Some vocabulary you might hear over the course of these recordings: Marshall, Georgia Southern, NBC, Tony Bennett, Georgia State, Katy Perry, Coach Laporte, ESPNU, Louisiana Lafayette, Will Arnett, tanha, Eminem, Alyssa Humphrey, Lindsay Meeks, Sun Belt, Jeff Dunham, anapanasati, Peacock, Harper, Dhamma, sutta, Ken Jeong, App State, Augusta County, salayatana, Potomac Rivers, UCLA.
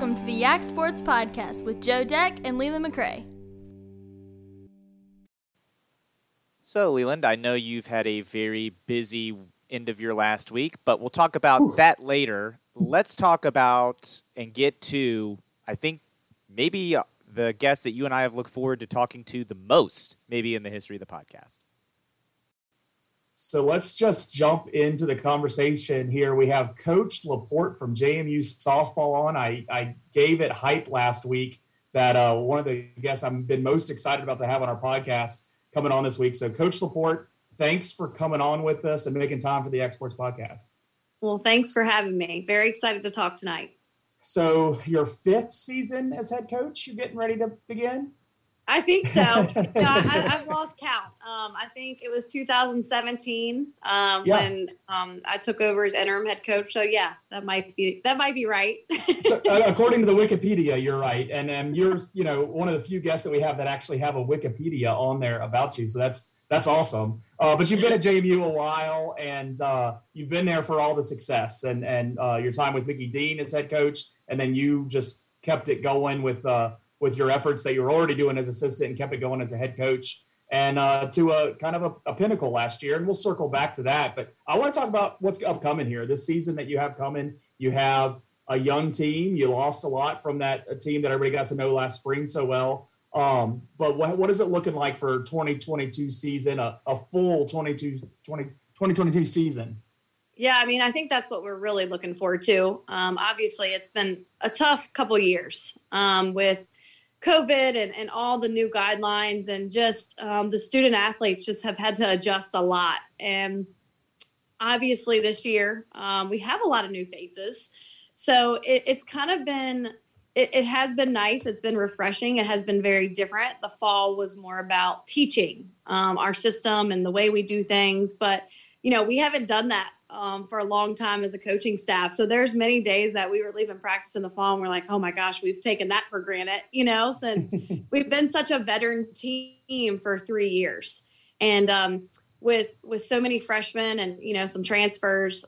welcome to the Yak Sports Podcast with Joe Deck and Leland McRae. So, Leland, I know you've had a very busy end of your last week, but we'll talk about that later. Let's talk about and get to, I think, maybe the guest that you and I have looked forward to talking to the most, maybe in the history of the podcast. So let's just jump into the conversation here. We have Coach Laporte from JMU softball on. I gave it hype last week that one of the guests I've been most excited about to have on our podcast coming on this week. So Coach Laporte, thanks for coming on with us and making time for the Exports Podcast. Well, thanks for having me. Very excited to talk tonight. So your fifth season as head coach, you're getting ready to begin? I think so. No, I've lost count. I think it was 2017 when I took over as interim head coach. So yeah, that might be right. So, according to the Wikipedia, you're right, and you're one of the few guests that we have that actually have a Wikipedia on there about you. So that's awesome. But you've been at JMU a while, and you've been there for all the success and your time with Mickey Dean as head coach, and then you just kept it going with your efforts that you were already doing as assistant and kept it going as a head coach and to a kind of a pinnacle last year. And we'll circle back to that, but I want to talk about what's upcoming here. This season that you have coming, you have a young team. You lost a lot from that team that everybody got to know last spring so well. But what is it looking like for 2022 season, a full 2022 season? Yeah, I mean, I think that's what we're really looking forward to. Obviously, it's been a tough couple years with COVID and all the new guidelines and just the student athletes just have had to adjust a lot. And obviously this year we have a lot of new faces. So it has been nice. It's been refreshing. It has been very different. The fall was more about teaching our system and the way we do things. But, we haven't done that for a long time as a coaching staff. So there's many days that we were leaving practice in the fall and we're like, oh my gosh, we've taken that for granted, since we've been such a veteran team for 3 years. And with so many freshmen and, some transfers,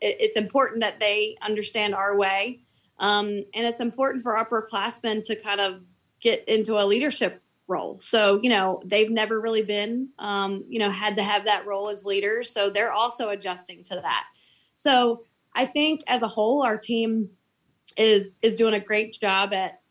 it's important that they understand our way. And it's important for upperclassmen to kind of get into a leadership role. So, they've never really been, had to have that role as leaders. So they're also adjusting to that. So I think as a whole, our team is doing a great job at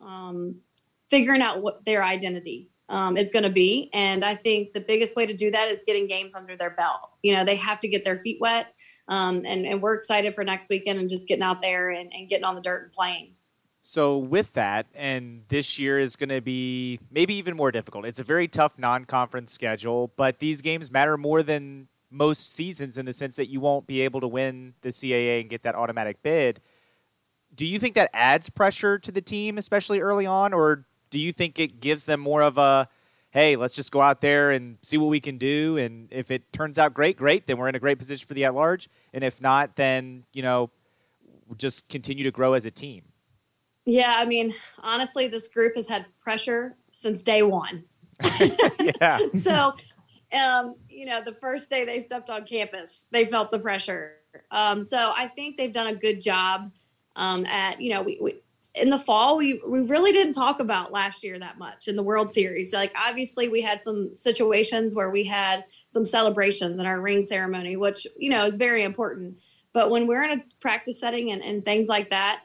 figuring out what their identity is going to be. And I think the biggest way to do that is getting games under their belt. They have to get their feet wet. And we're excited for next weekend and just getting out there and getting on the dirt and playing. So with that, and this year is going to be maybe even more difficult. It's a very tough non-conference schedule, but these games matter more than most seasons in the sense that you won't be able to win the CAA and get that automatic bid. Do you think that adds pressure to the team, especially early on, or do you think it gives them more of a, hey, let's just go out there and see what we can do, and if it turns out great, then we're in a great position for the at-large, and if not, then, just continue to grow as a team? Yeah, I mean, honestly, this group has had pressure since day one. Yeah. So, the first day they stepped on campus, they felt the pressure. So I think they've done a good job at, we in the fall, we really didn't talk about last year that much in the World Series. Like, obviously, we had some situations where we had some celebrations in our ring ceremony, which, is very important. But when we're in a practice setting and things like that,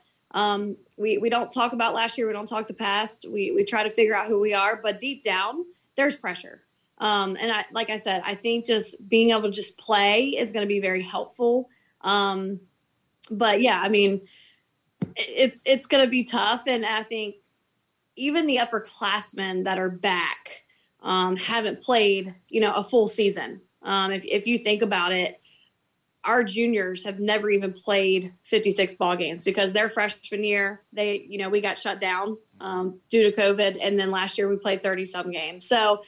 we don't talk about last year. We don't talk the past. We try to figure out who we are, but deep down there's pressure. And like I said, I think just being able to just play is going to be very helpful. But yeah, I mean, it's going to be tough. And I think even the upperclassmen that are back, haven't played, a full season. If you think about it, our juniors have never even played 56 ball games because their freshman year, they, we got shut down due to COVID. And then last year we played 30 some games. So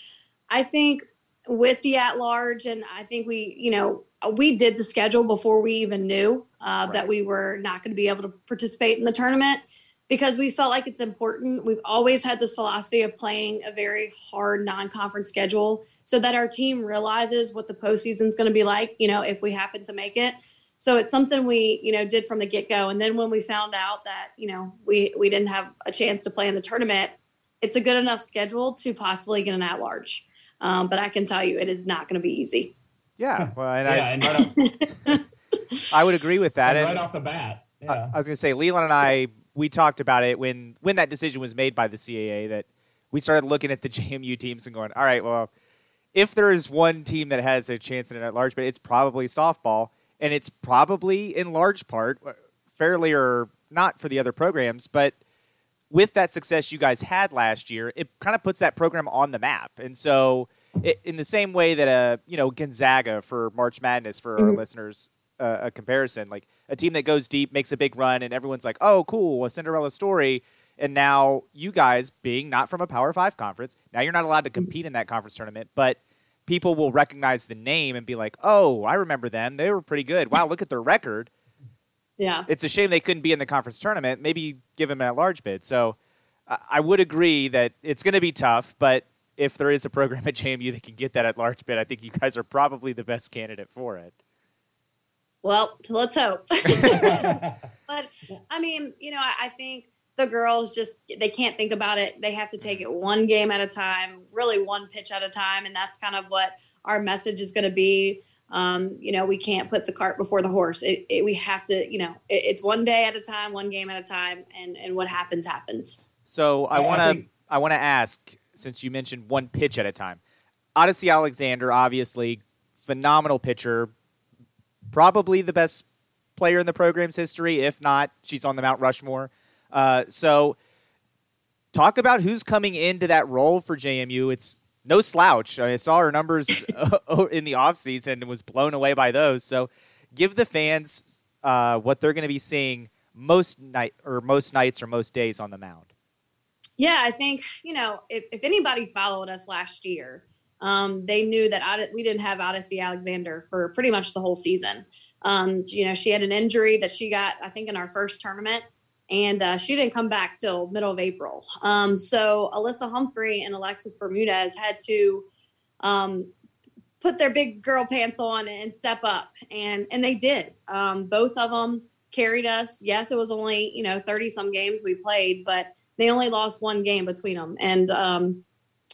I think with the at-large, and I think we, we did the schedule before we even knew that we were not going to be able to participate in the tournament because we felt like it's important. We've always had this philosophy of playing a very hard non-conference schedule so that our team realizes what the postseason is going to be like, if we happen to make it. So it's something we, did from the get-go. And then when we found out that, we didn't have a chance to play in the tournament, it's a good enough schedule to possibly get an at-large. But I can tell you, it is not going to be easy. Yeah. Well, I would agree with that. And right off the bat. Yeah. I was going to say, Leland and I, we talked about it when that decision was made by the CAA, that we started looking at the JMU teams and going, all right, well, if there is one team that has a chance in an at-large, but it's probably softball. And it's probably in large part, fairly or not for the other programs, but with that success you guys had last year, it kind of puts that program on the map. And so in the same way that, Gonzaga for March Madness, for our listeners, a comparison, like a team that goes deep, makes a big run, and everyone's like, oh, cool, a Cinderella story. And now you guys, being not from a Power 5 conference, now you're not allowed to compete in that conference tournament, but people will recognize the name and be like, oh, I remember them. They were pretty good. Wow, look at their record. Yeah. It's a shame they couldn't be in the conference tournament. Maybe give them an at-large bid. So I would agree that it's going to be tough, but if there is a program at JMU that can get that at-large bid, I think you guys are probably the best candidate for it. Well, let's hope. But, I mean, I think the girls just, they can't think about it. They have to take it one game at a time, really one pitch at a time. And that's kind of what our message is going to be. We can't put the cart before the horse. We have to, it's one day at a time, one game at a time. And what happens, happens. So I want to ask, since you mentioned one pitch at a time, Odicci Alexander, obviously phenomenal pitcher, probably the best player in the program's history. If not, she's on the Mount Rushmore. So talk about who's coming into that role for JMU. It's no slouch. I saw her numbers in the offseason and was blown away by those. So give the fans what they're going to be seeing most nights or most days on the mound. Yeah, I think, if anybody followed us last year, they knew that we didn't have Odicci Alexander for pretty much the whole season. She had an injury that she got, I think, in our first tournament. And she didn't come back till middle of April. So Alyssa Humphrey and Alexis Bermudez had to put their big girl pants on and step up. And they did. Both of them carried us. Yes, it was only, 30-some games we played, but they only lost one game between them. And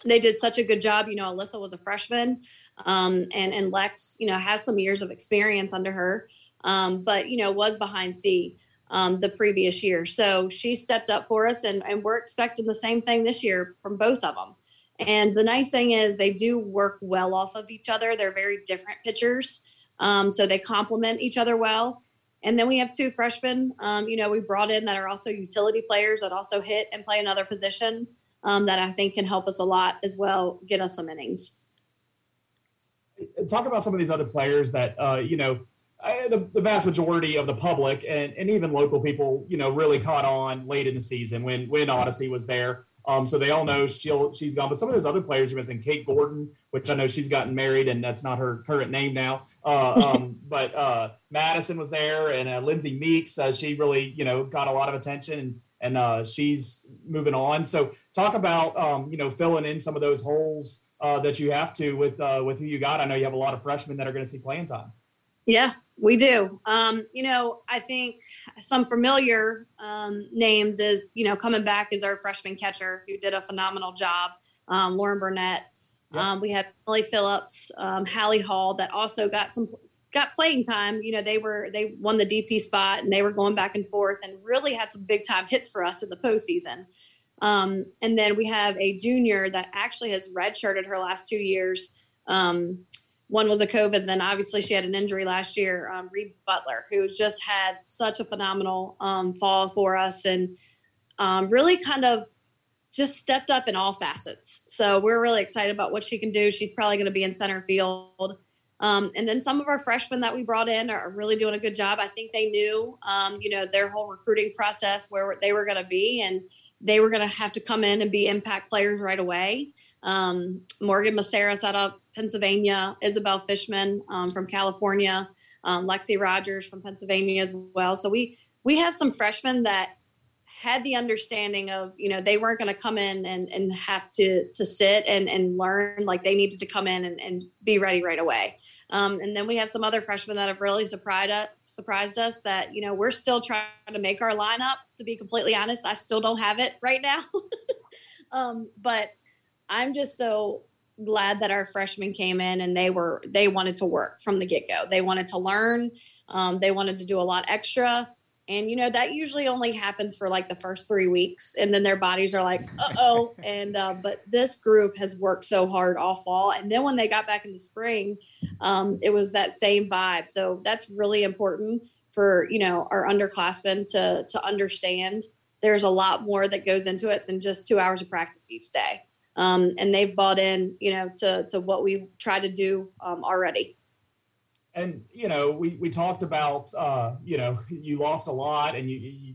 they did such a good job. Alyssa was a freshman, and Lex, has some years of experience under her, but, was behind C. The previous year. So she stepped up for us, and we're expecting the same thing this year from both of them. And the nice thing is they do work well off of each other. They're very different pitchers. So they complement each other well. And then we have two freshmen, we brought in that are also utility players that also hit and play another position that I think can help us a lot as well, get us some innings. Talk about some of these other players that, the vast majority of the public and even local people, really caught on late in the season when Odicci was there. So they all know she's gone. But some of those other players you mentioned, Kate Gordon, which I know she's gotten married and that's not her current name now. But Madison was there, and Lindsay Meeks, she really, got a lot of attention and she's moving on. So talk about, filling in some of those holes that you have to with who you got. I know you have a lot of freshmen that are going to see playing time. Yeah, we do. I think some familiar names is, coming back is our freshman catcher who did a phenomenal job, Lauren Burnett. Yep. We have Emily Phillips, Hallie Hall, that also got playing time. They won the DP spot, and they were going back and forth and really had some big time hits for us in the postseason. And then we have a junior that actually has redshirted her last 2 years. One was a COVID, then obviously she had an injury last year, Reed Butler, who just had such a phenomenal fall for us and really kind of just stepped up in all facets. So we're really excited about what she can do. She's probably going to be in center field. And then some of our freshmen that we brought in are really doing a good job. I think they knew, their whole recruiting process where they were going to be, and they were going to have to come in and be impact players right away. Morgan Maceras out of Pennsylvania, Isabel Fishman from California, Lexi Rogers from Pennsylvania as well. So we have some freshmen that had the understanding of, they weren't going to come in and have to sit and learn. Like, they needed to come in and be ready right away. And then we have some other freshmen that have really surprised us that, you know, we're still trying to make our lineup. To be completely honest, I still don't have it right now. But I'm just so glad that our freshmen came in and they wanted to work from the get-go. They wanted to learn. They wanted to do a lot extra. And, you know, that usually only happens for like the first 3 weeks. And then their bodies are like, uh-oh. But this group has worked so hard all fall. And then when they got back in the spring, it was that same vibe. So that's really important for, you know, our underclassmen to understand there's a lot more that goes into it than just 2 hours of practice each day. And they've bought in, you know, to what we try to do already. And, you know, we talked about, you know, you lost a lot and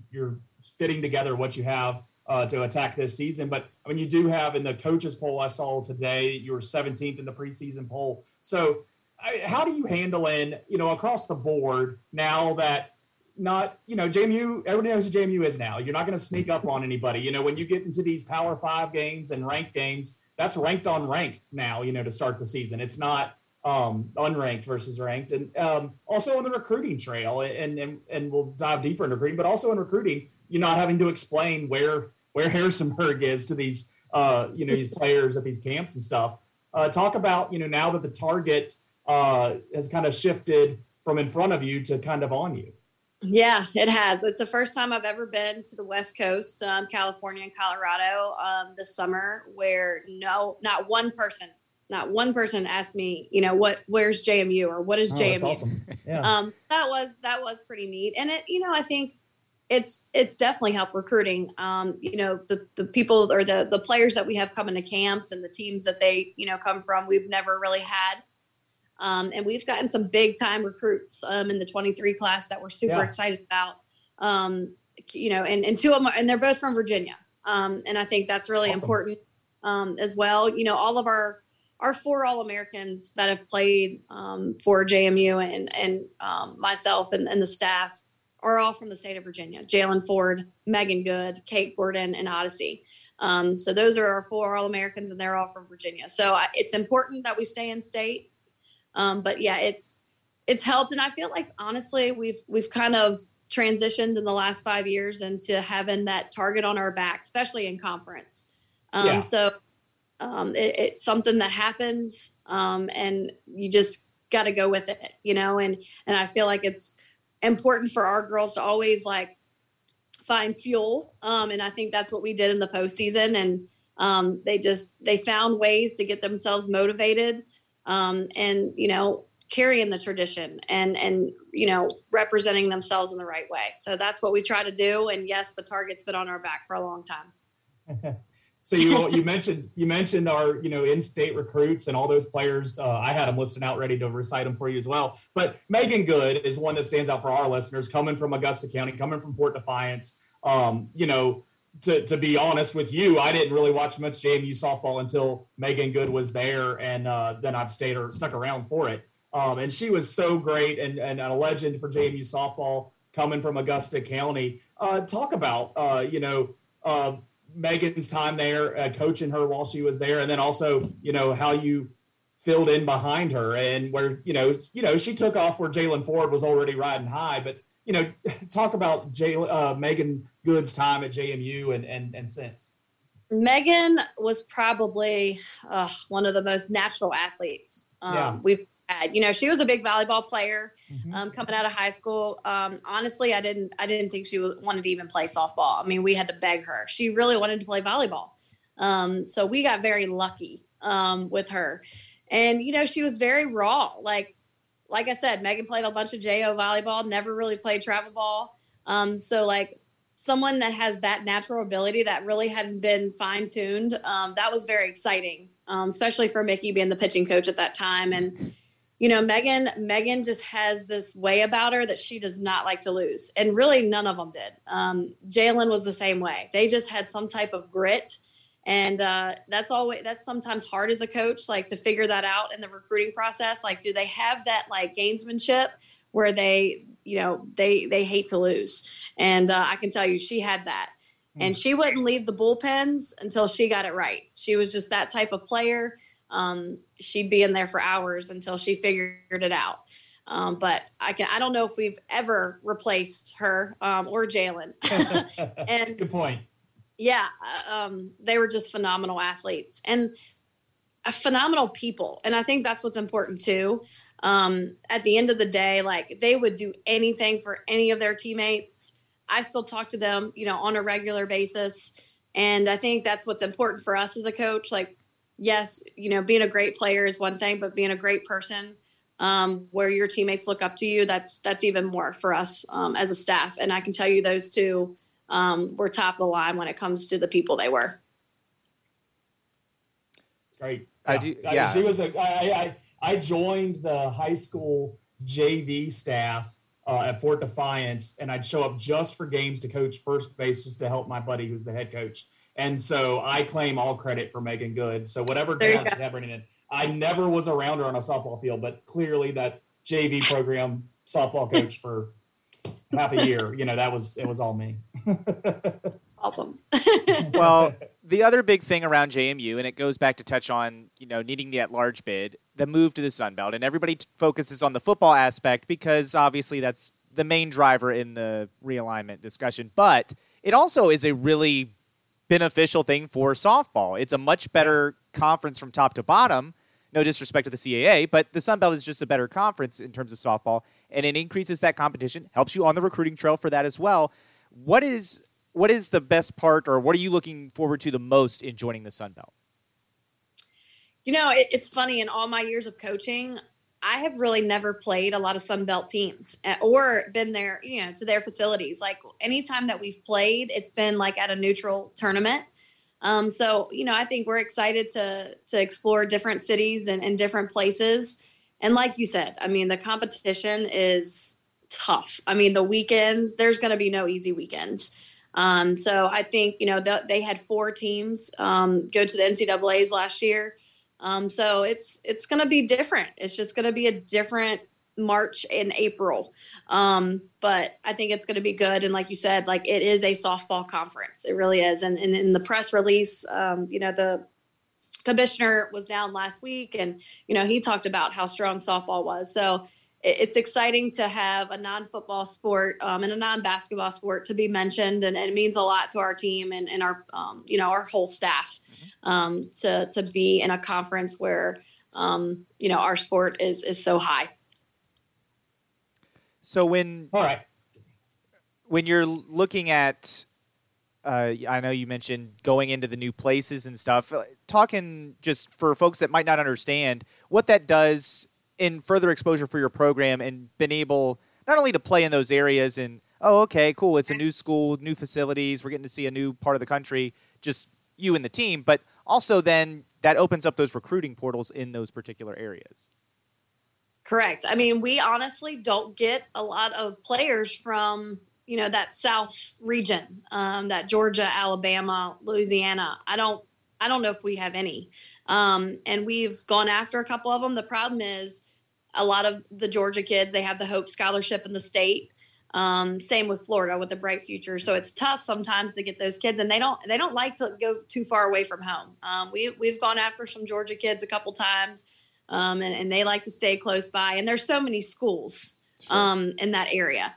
you're fitting together what you have to attack this season. But, I mean, you do have in the coaches poll I saw today, you were 17th in the preseason poll. So how do you handle in, you know, across the board now that not, you know, JMU, everybody knows who JMU is now. You're not going to sneak up on anybody. You know, when you get into these Power 5 games and ranked games, that's ranked on ranked now, you know, to start the season. It's not unranked versus ranked, and also on the recruiting trail, and we'll dive deeper into recruiting, but also in recruiting, you're not having to explain where Harrisonburg is to these you know, these players at these camps and stuff. Talk about, you know, now that the target has kind of shifted from in front of you to kind of on you. Yeah, it has. It's the first time I've ever been to the West Coast, California and Colorado this summer, where not one person asked me, you know, where's JMU or what is JMU? That's awesome. Yeah. That was pretty neat. And it, you know, I think it's definitely helped recruiting. You know, the people or the players that we have coming to camps and the teams that they, you know, come from, we've never really had. And we've gotten some big time recruits in the 23 class that we're super excited about. You know, and two of them, and they're both from Virginia. And I think that's really important as well. You know, all of our four All-Americans that have played for JMU and myself and the staff are all from the state of Virginia. Jalen Ford, Megan Good, Kate Gordon, and Odicci. So those are our four All-Americans, and they're all from Virginia. So it's important that we stay in state. But, yeah, it's helped. And I feel like, honestly, we've kind of transitioned in the last 5 years into having that target on our back, especially in conference. It's something that happens, and you just got to go with it, you know, and I feel like it's important for our girls to always like find fuel. And I think that's what we did in the postseason. And, they found ways to get themselves motivated, and, you know, carrying the tradition and, you know, representing themselves in the right way. So that's what we try to do. And yes, the target's been on our back for a long time. So you mentioned our, you know, in-state recruits and all those players. I had them listed out ready to recite them for you as well. But Megan Good is one that stands out for our listeners, coming from Augusta County, coming from Fort Defiance. You know, to be honest with you, I didn't really watch much JMU softball until Megan Good was there, and then I've stuck around for it. And she was so great and a legend for JMU softball, coming from Augusta County. Talk about, you know, Megan's time there, coaching her while she was there, and then also, you know, how you filled in behind her and where, you know, she took off where Jalen Ford was already riding high. But, you know, talk about Megan Good's time at JMU and since. Megan was probably one of the most natural athletes we've had. You know, she was a big volleyball player coming out of high school. Honestly, I didn't think she wanted to even play softball. I mean, we had to beg her. She really wanted to play volleyball. So we got very lucky with her. And, you know, she was very raw. Like I said, Megan played a bunch of JO volleyball, never really played travel ball. So, like, someone that has that natural ability that really hadn't been fine-tuned, that was very exciting, especially for Mickey being the pitching coach at that time. And, you know, Megan just has this way about her that she does not like to lose. And really none of them did. Jalen was the same way. They just had some type of grit. And that's sometimes hard as a coach, like to figure that out in the recruiting process. Like, do they have that like gamesmanship where they, you know, they hate to lose? And I can tell you she had that. And she wouldn't leave the bullpens until she got it right. She was just that type of player. she'd be in there for hours until she figured it out. But I don't know if we've ever replaced her or Jalen. And good point. Yeah, they were just phenomenal athletes and phenomenal people. And I think that's what's important too. At the end of the day, like, they would do anything for any of their teammates. I still talk to them, you know, on a regular basis. And I think that's what's important for us as a coach. Like, yes, you know, being a great player is one thing, but being a great person where your teammates look up to you, that's even more for us as a staff. And I can tell you those two were top of the line when it comes to the people they were. It's great. Yeah. I do. Yeah. I joined the high school JV staff at Fort Defiance, and I'd show up just for games to coach first base just to help my buddy who's the head coach. And so I claim all credit for Megan Good. So whatever talent she had bringing in, I never was around her on a softball field, but clearly that JV program softball coach for half a year, you know, it was all me. Awesome. Well, the other big thing around JMU, and it goes back to touch on, you know, needing the at-large bid, the move to the Sun Belt, and everybody focuses on the football aspect because obviously that's the main driver in the realignment discussion. But it also is a really beneficial thing for softball. It's a much better conference from top to bottom. No disrespect to the CAA, but the Sun Belt is just a better conference in terms of softball, and it increases that competition, helps you on the recruiting trail for that as well. What is the best part, or what are you looking forward to the most in joining the Sun Belt? You know, it's funny. In all my years of coaching, I have really never played a lot of Sun Belt teams or been there, you know, to their facilities. Like, anytime that we've played, it's been like at a neutral tournament. So, you know, I think we're excited to explore different cities and different places. And like you said, I mean, the competition is tough. I mean, the weekends, there's going to be no easy weekends. So I think, you know, they had 4 teams go to the NCAAs last year. So it's going to be different. It's just going to be a different March and April. But I think it's going to be good. And like you said, like, it is a softball conference. It really is. And in the press release, you know, the commissioner was down last week and, you know, he talked about how strong softball was. So it's exciting to have a non-football sport and a non-basketball sport to be mentioned. And it means a lot to our team and our, you know, our whole staff to be in a conference where, you know, our sport is so high. So when you're looking at, I know you mentioned going into the new places and stuff, talking just for folks that might not understand what that does in further exposure for your program and been able not only to play in those areas and, oh, okay, cool, it's a new school, new facilities, we're getting to see a new part of the country, just you and the team, but also then that opens up those recruiting portals in those particular areas. Correct. I mean, we honestly don't get a lot of players from, you know, that South region, that Georgia, Alabama, Louisiana. I don't know if we have any. And we've gone after a couple of them. The problem is a lot of the Georgia kids, they have the Hope Scholarship in the state. Same with Florida with the Bright Future. So it's tough sometimes to get those kids, and they don't like to go too far away from home. We've gone after some Georgia kids a couple times, and they like to stay close by. And there's so many schools in that area.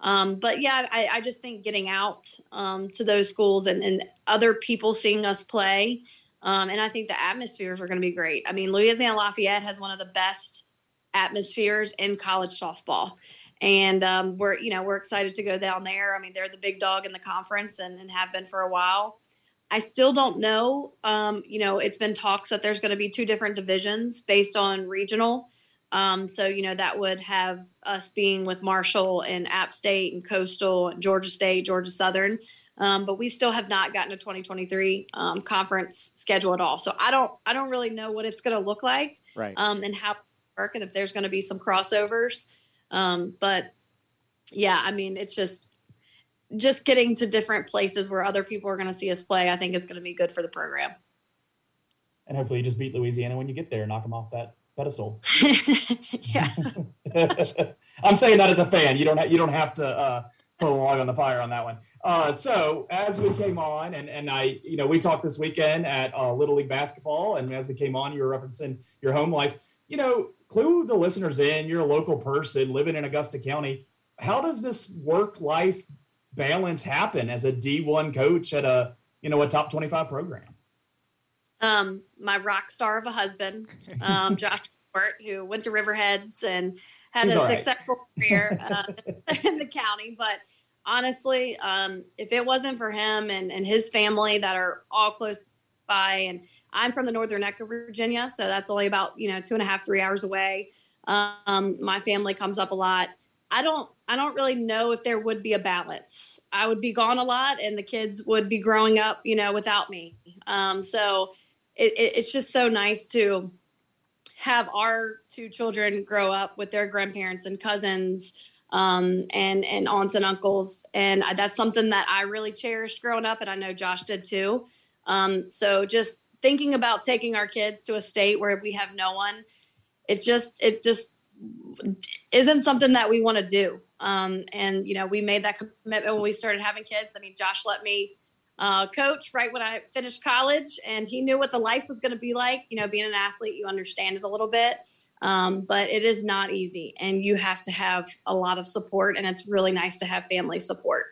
But yeah, I just think getting out to those schools and other people seeing us play. And I think the atmospheres are going to be great. I mean, Louisiana Lafayette has one of the best atmospheres in college softball. And we're excited to go down there. I mean, they're the big dog in the conference and have been for a while. I still don't know. You know, it's been talks that there's going to be 2 different divisions based on regional. So, you know, that would have us being with Marshall and App State and Coastal, Georgia State, Georgia Southern. But we still have not gotten a 2023 conference schedule at all. So I don't really know what it's going to look like, right? And how it'll work, and if there's going to be some crossovers. But yeah, I mean, it's just getting to different places where other people are going to see us play. I think is going to be good for the program. And hopefully, you just beat Louisiana when you get there, knock them off that pedestal. Yeah, I'm saying that as a fan. You don't have to prolong on the fire on that one. So as we came on, and I, you know, we talked this weekend at Little League Basketball, and as we came on, you were referencing your home life. You know, clue the listeners in, you're a local person living in Augusta County. How does this work-life balance happen as a D1 coach at a, you know, a top 25 program? My rock star of a husband, Josh, who went to Riverheads and had a successful career in the county, but honestly, if it wasn't for him and his family that are all close by, and I'm from the northern neck of Virginia, so that's only about, you know, 2.5-3 hours away. My family comes up a lot. I don't really know if there would be a balance. I would be gone a lot, and the kids would be growing up, you know, without me. So it's just so nice to have our two children grow up with their grandparents and cousins, and aunts and uncles. And that's something that I really cherished growing up. And I know Josh did too. So just thinking about taking our kids to a state where we have no one, it just isn't something that we want to do. And, you know, we made that commitment when we started having kids. I mean, Josh let me coach right when I finished college, and he knew what the life was going to be like. You know, being an athlete, you understand it a little bit. But it is not easy, and you have to have a lot of support, and it's really nice to have family support.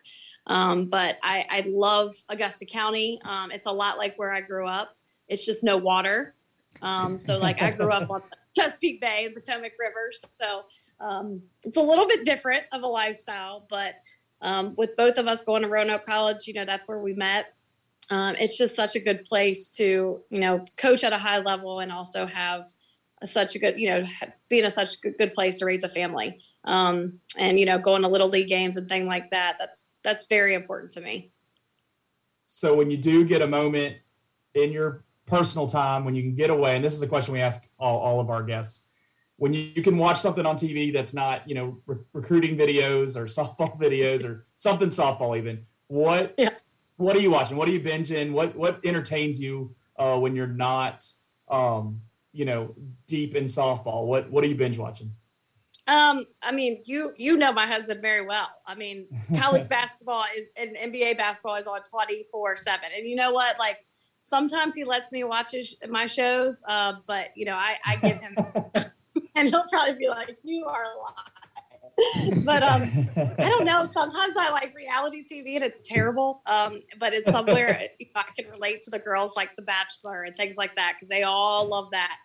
But I love Augusta County. It's a lot like where I grew up. It's just no water. So like I grew up on the Chesapeake Bay and Potomac rivers. So, it's a little bit different of a lifestyle, but, with both of us going to Roanoke College, you know, that's where we met. It's just such a good place to, you know, coach at a high level and also have such a good, you know, being a such good place to raise a family. And, you know, going to Little League games and things like that, that's very important to me. So when you do get a moment in your personal time, when you can get away, and this is a question we ask all of our guests, when you can watch something on TV that's not, you know, recruiting videos or softball videos or something softball even, what are you watching? What are you binging? What entertains you when you're not, you know, deep in softball? What are you binge watching? I mean, you know my husband very well. I mean, college basketball and NBA basketball is on 24/7. And you know what? Like, sometimes he lets me watch my shows, but, you know, I give him – and he'll probably be like, you are lying. But I don't know. Sometimes I like reality TV, and it's terrible. But it's somewhere, you know, I can relate to the girls like The Bachelor and things like that, because they all love that.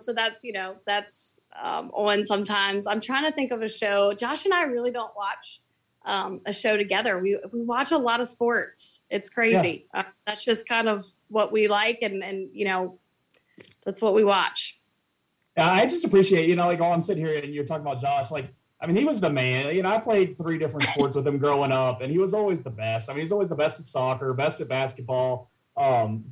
So that's, you know, that's on sometimes. I'm trying to think of a show. Josh and I really don't watch a show together. We watch a lot of sports. It's crazy. Yeah. That's just kind of what we like. And, you know, that's what we watch. I just appreciate, you know, like, oh, I'm sitting here and you're talking about Josh. Like, I mean, he was the man. You know, I played 3 different sports with him growing up, and he was always the best. I mean, he's always the best at soccer, best at basketball,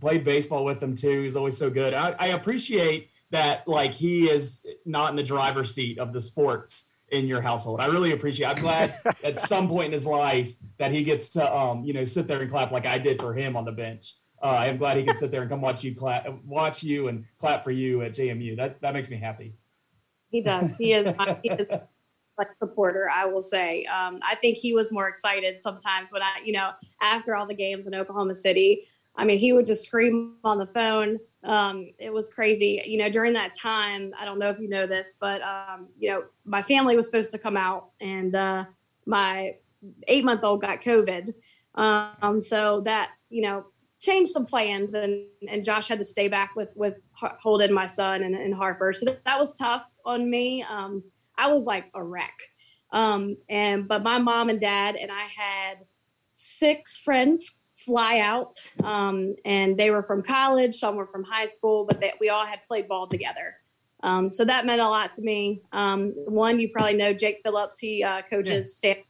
played baseball with them too. He's always so good. I appreciate that, like, he is not in the driver's seat of the sports in your household. I really appreciate it. I'm glad at some point in his life that he gets to, you know, sit there and clap like I did for him on the bench. I'm glad he can sit there and come watch you and clap for you at JMU. That makes me happy. He does. He is like supporter, I will say. I think he was more excited sometimes when I, you know, after all the games in Oklahoma City. I mean, he would just scream on the phone. It was crazy. You know, during that time, I don't know if you know this, but, you know, my family was supposed to come out, and my 8-month-old got COVID. So that, you know, changed some plans, and Josh had to stay back with Holden, my son, and Harper. So that was tough on me. I was like a wreck. But my mom and dad and I had 6 friends fly out, and they were from college, some were from high school, but we all had played ball together. So that meant a lot to me. One, you probably know Jake Phillips. He coaches Stanford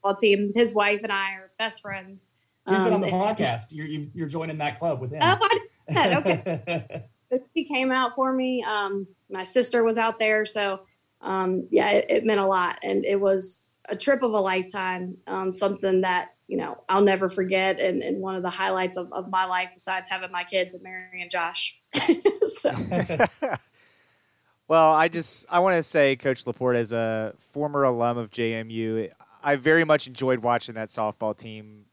ball team. His wife and I are best friends. He's been on the podcast. You're joining that club with him. Oh, I did that. Okay. He came out for me. My sister was out there. So, yeah, it meant a lot. And it was a trip of a lifetime, something that, you know, I'll never forget. And one of the highlights of my life, besides having my kids and marrying Josh. So. Well, I want to say, Coach Laporte, as a former alum of JMU, I very much enjoyed watching that softball team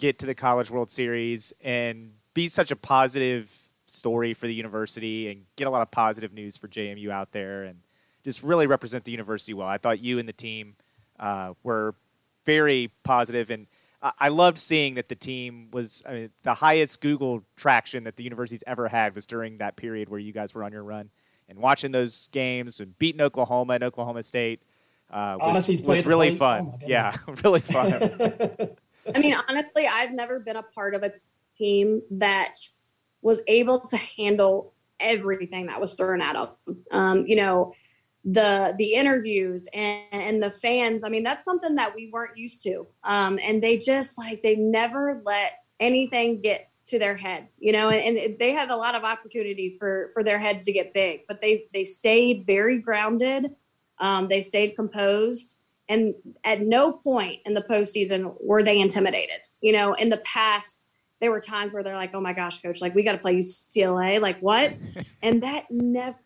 get to the College World Series and be such a positive story for the university and get a lot of positive news for JMU out there and just really represent the university well. I thought you and the team were very positive, and I loved seeing that the team was the highest Google traction that the university's ever had was during that period where you guys were on your run, and watching those games and beating Oklahoma and Oklahoma State was really fun. Oh, yeah, really fun. I mean, honestly, I've never been a part of a team that was able to handle everything that was thrown at them. The interviews and the fans, I mean, that's something that we weren't used to. And they just they never let anything get to their head, and they had a lot of opportunities for their heads to get big, but they stayed very grounded. They stayed composed, and at no point in the postseason were they intimidated. In the past, there were times where they're like, oh my gosh, coach, we got to play UCLA. What? And that never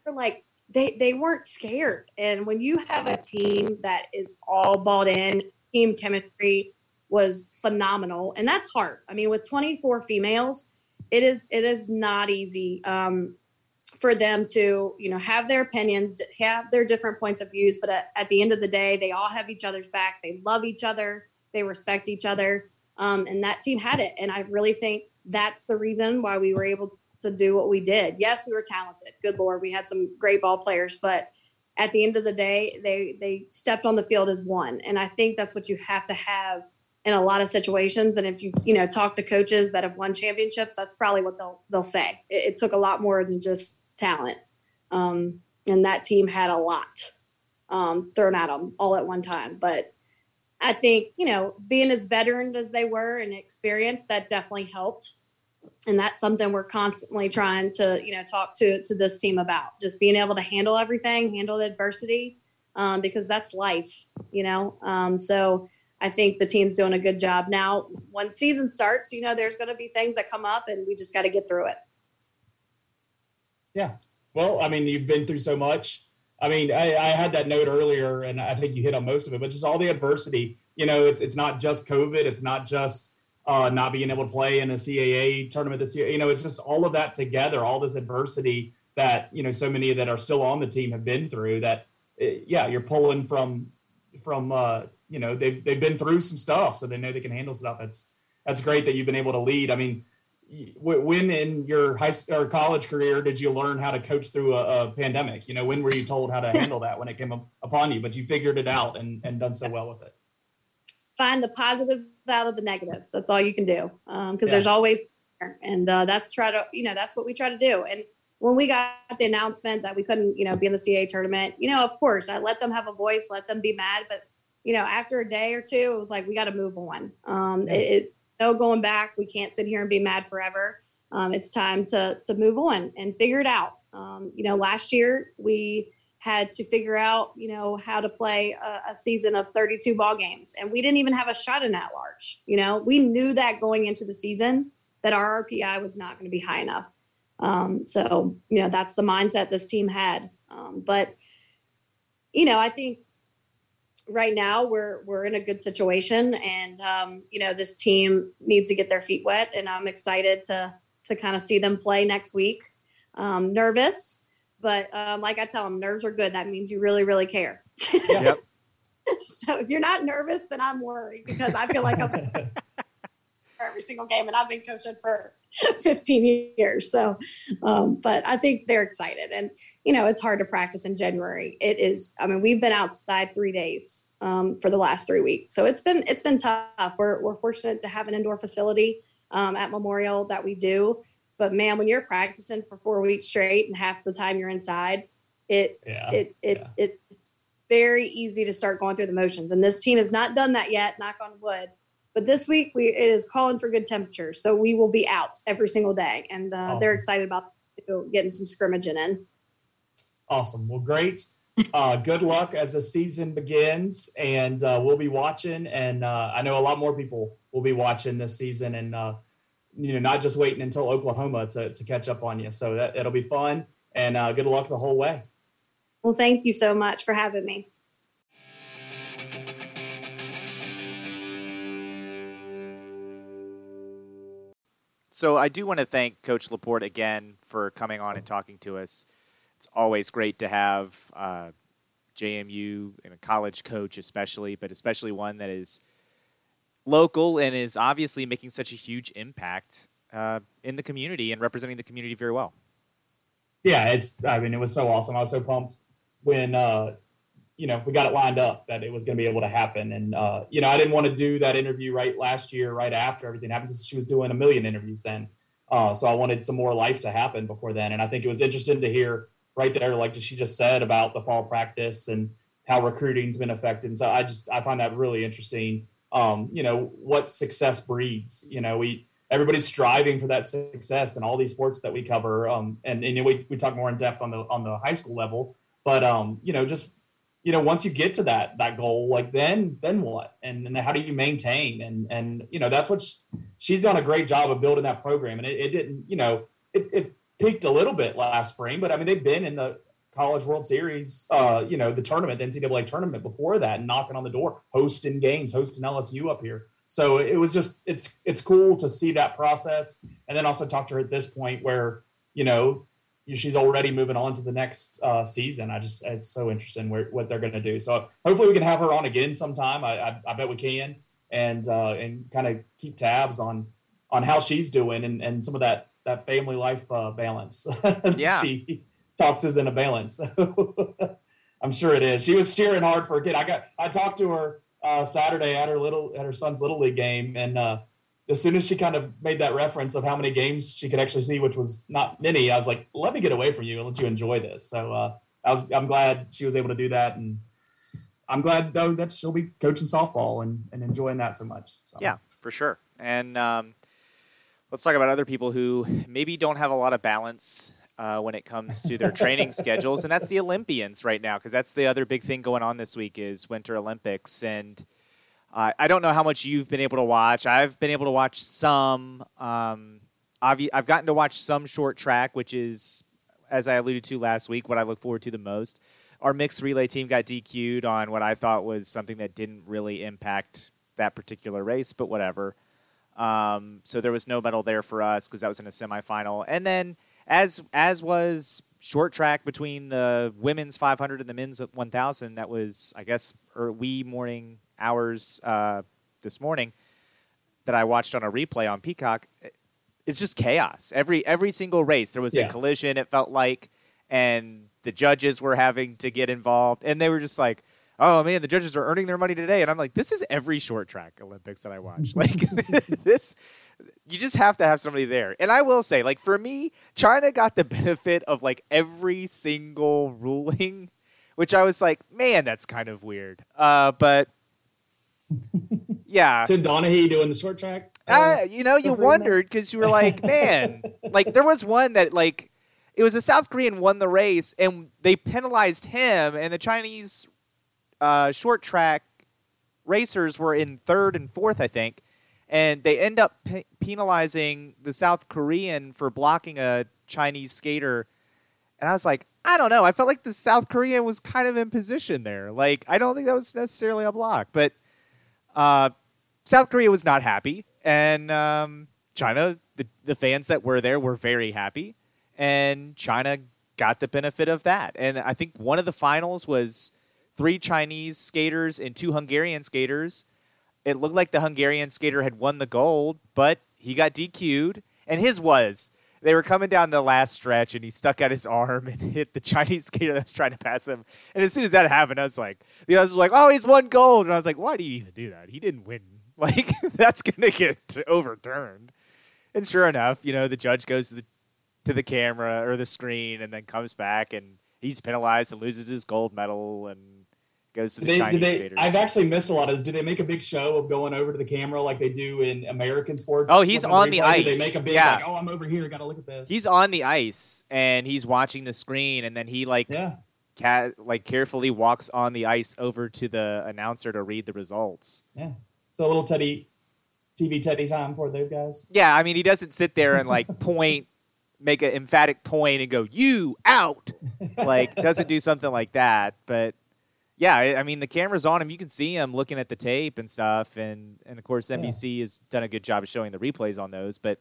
they weren't scared. And when you have a team that is all balled in, team chemistry was phenomenal. And that's hard. I mean, with 24 females, it is not easy for them to, have their opinions, have their different points of views. But at the end of the day, they all have each other's back. They love each other. They respect each other. And that team had it. And I really think that's the reason why we were able to do what we did. Yes, we were talented. Good Lord, we had some great ball players, but at the end of the day, they stepped on the field as one. And I think that's what you have to have in a lot of situations. And if you, talk to coaches that have won championships, that's probably what they'll say. It took a lot more than just talent. And that team had a lot thrown at them all at one time. But I think, being as veteran as they were and experienced, that definitely helped. And that's something we're constantly trying to, talk to this team about, just being able to handle everything, handle the adversity, because that's life, So I think the team's doing a good job. Now, when season starts, there's going to be things that come up, and we just got to get through it. Yeah. Well, I mean, you've been through so much. I mean, I had that note earlier, and I think you hit on most of it, but just all the adversity, it's not just COVID. It's not just not being able to play in a CAA tournament this year. It's just all of that together, all this adversity that, so many that are still on the team have been through that. Yeah, you're pulling from they've been through some stuff, so they know they can handle stuff. That's great that you've been able to lead. I mean, when in your high or college career did you learn how to coach through a pandemic? When were you told how to handle that when it came upon you? But you figured it out and done so well with it. Find the positive out of the negatives. That's all you can do. Cause there's always, and that's what we try to do. And when we got the announcement that we couldn't, be in the CAA tournament, of course I let them have a voice, let them be mad. But, after a day or two, it was like, we got to move on. No going back. We can't sit here and be mad forever. It's time to move on and figure it out. Last year we had to figure out, how to play a season of 32 ball games. And we didn't even have a shot in at large. We knew that going into the season that our RPI was not going to be high enough. So that's the mindset this team had. But I think right now we're in a good situation, and, this team needs to get their feet wet, and I'm excited to kind of see them play next week. Nervous. But like I tell them, nerves are good. That means you really, really care. Yep. So if you're not nervous, then I'm worried, because I feel like I'm for every single game, and I've been coaching for 15 years. So, but I think they're excited, and, it's hard to practice in January. It is. I mean, we've been outside 3 days for the last 3 weeks. So it's been tough. We're fortunate to have an indoor facility at Memorial that we do. But man, when you're practicing for 4 weeks straight and half the time you're inside, it's very easy to start going through the motions. And this team has not done that yet, knock on wood. But this week it is calling for good temperatures, so we will be out every single day. And awesome. They're excited about getting some scrimmaging in. Awesome. Well, great. Good luck as the season begins, and we'll be watching. And I know a lot more people will be watching this season, and not just waiting until Oklahoma to catch up on you. So it'll be fun, and good luck the whole way. Well, thank you so much for having me. So I do want to thank Coach Laporte again for coming on and talking to us. It's always great to have JMU and a college coach especially, but especially one that is local and is obviously making such a huge impact in the community and representing the community very well. Yeah, it was so awesome. I was so pumped when, we got it lined up that it was going to be able to happen. And, I didn't want to do that interview right last year, right after everything happened, because she was doing a million interviews then. So I wanted some more life to happen before then. And I think it was interesting to hear right there, like she just said, about the fall practice and how recruiting's been affected. And so I find that really interesting. What success breeds, everybody's striving for that success in all these sports that we cover. And we talk more in depth on the high school level, but once you get to that goal, like then what, and how do you maintain? And that's what she's done a great job of building that program. And it peaked a little bit last spring, but I mean, they've been in the College World Series, the NCAA tournament before that, and knocking on the door, hosting games, hosting LSU up here. So it was just, it's cool to see that process. And then also talk to her at this point where, she's already moving on to the next season. It's so interesting what they're going to do. So hopefully we can have her on again sometime. I bet we can, and kind of keep tabs on how she's doing and some of that family life balance. Yeah. She talks is in a balance. So I'm sure it is. She was cheering hard for a kid. I talked to her Saturday at her son's little league game. And as soon as she kind of made that reference of how many games she could actually see, which was not many, I was like, let me get away from you and let you enjoy this. So I'm glad she was able to do that. And I'm glad, though, that she'll be coaching softball and enjoying that so much. So. Yeah, for sure. And let's talk about other people who maybe don't have a lot of balance when it comes to their training schedules. And that's the Olympians right now, because that's the other big thing going on this week is Winter Olympics. And I don't know how much you've been able to watch. I've been able to watch some. I've gotten to watch some short track, which is, as I alluded to last week, what I look forward to the most. Our mixed relay team got DQ'd on what I thought was something that didn't really impact that particular race, but whatever. So there was no medal there for us because that was in a semifinal. And then, as was short track between the women's 500 and the men's 1,000, that was, I guess, wee morning hours this morning that I watched on a replay on Peacock. It's just chaos. Every single race there was a collision, it felt like, and the judges were having to get involved, and they were just like, oh man, the judges are earning their money today. And I'm like, this is every short track Olympics that I watch. Like this, you just have to have somebody there. And I will say, like, for me, China got the benefit of like every single ruling, which I was like, man, that's kind of weird. But yeah. So Donahue doing the short track? You wondered, because you were like, man, like there was one that like it was a South Korean won the race and they penalized him, and the Chinese short track racers were in third and fourth, I think. And they end up penalizing the South Korean for blocking a Chinese skater. And I was like, I don't know. I felt like the South Korean was kind of in position there. Like, I don't think that was necessarily a block. But South Korea was not happy. And China, the fans that were there were very happy. And China got the benefit of that. And I think one of the finals was 3 Chinese skaters and 2 Hungarian skaters. It looked like the Hungarian skater had won the gold, but he got DQ'd. And they were coming down the last stretch, and he stuck out his arm and hit the Chinese skater that was trying to pass him. And as soon as that happened, I was like, oh, he's won gold. And I was like, why do you even do that? He didn't win. Like, that's going to get overturned. And sure enough, the judge goes to the camera or the screen and then comes back, and he's penalized and loses his gold medal and goes to the Chinese skaters. I've actually missed a lot of this. Do they make a big show of going over to the camera like they do in American sports? Oh, he's on the ice. Do they make a big, like, oh, I'm over here, got to look at this. He's on the ice, and he's watching the screen, and then he, like, carefully walks on the ice over to the announcer to read the results. Yeah. So a little TV Teddy time for those guys. Yeah, I mean, he doesn't sit there and, like, point, make an emphatic point and go, you out. Like, doesn't do something like that, but... Yeah, I mean, the camera's on him. You can see him looking at the tape and stuff. And of course, NBC has done a good job of showing the replays on those. But,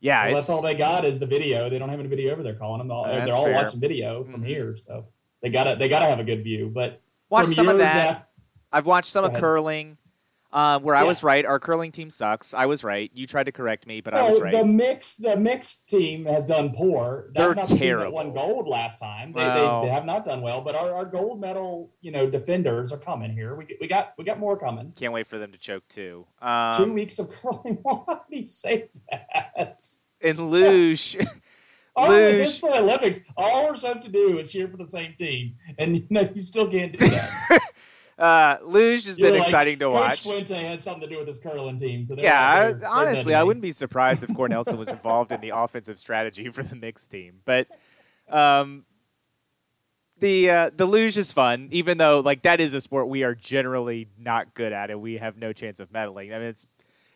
Yeah, well, that's all they got is the video. They don't have any video over there calling them. They're all fair. Watching video from here, so they gotta have a good view. But watch some of that. I've watched some of curling, where I was right. Our curling team sucks. I was right. You tried to correct me, but I was right. The mixed team has done poor. That's not the terrible. Team that won gold last time. They have not done well. But our gold medal, defenders are coming here. We got more coming. Can't wait for them to choke too. 2 weeks of curling. Why do you say that? And luge. It's the Olympics. All we're supposed to do is cheer for the same team, and you still can't do that. Luge has been exciting to watch. Coach Fuente had something to do with his curling team. So I wouldn't be surprised if Cornelson was involved in the offensive strategy for the mixed team. But the luge is fun, even though that is a sport we are generally not good at, and we have no chance of medaling. I mean,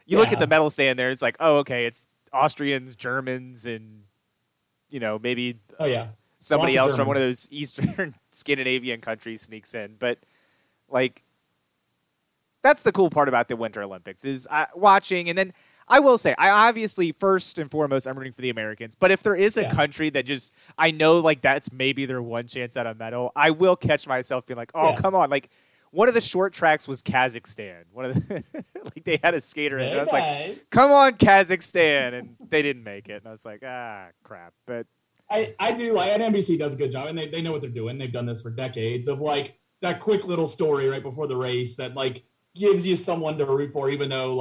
you look at the medal stand there, it's like, oh, okay, it's Austrians, Germans, and maybe somebody else from one of those Eastern Scandinavian countries sneaks in, but. That's the cool part about the Winter Olympics is watching. And then I will say, I obviously, first and foremost, I'm rooting for the Americans. But if there is a country that just, I know, that's maybe their one chance at a medal, I will catch myself being like, oh, come on. One of the short tracks was Kazakhstan. One of the they had a skater in it. And I was like, come on, Kazakhstan. And they didn't make it. And I was like, ah, crap. But I do. And NBC does a good job. And they know what they're doing. They've done this for decades of, that quick little story right before the race that gives you someone to root for, even though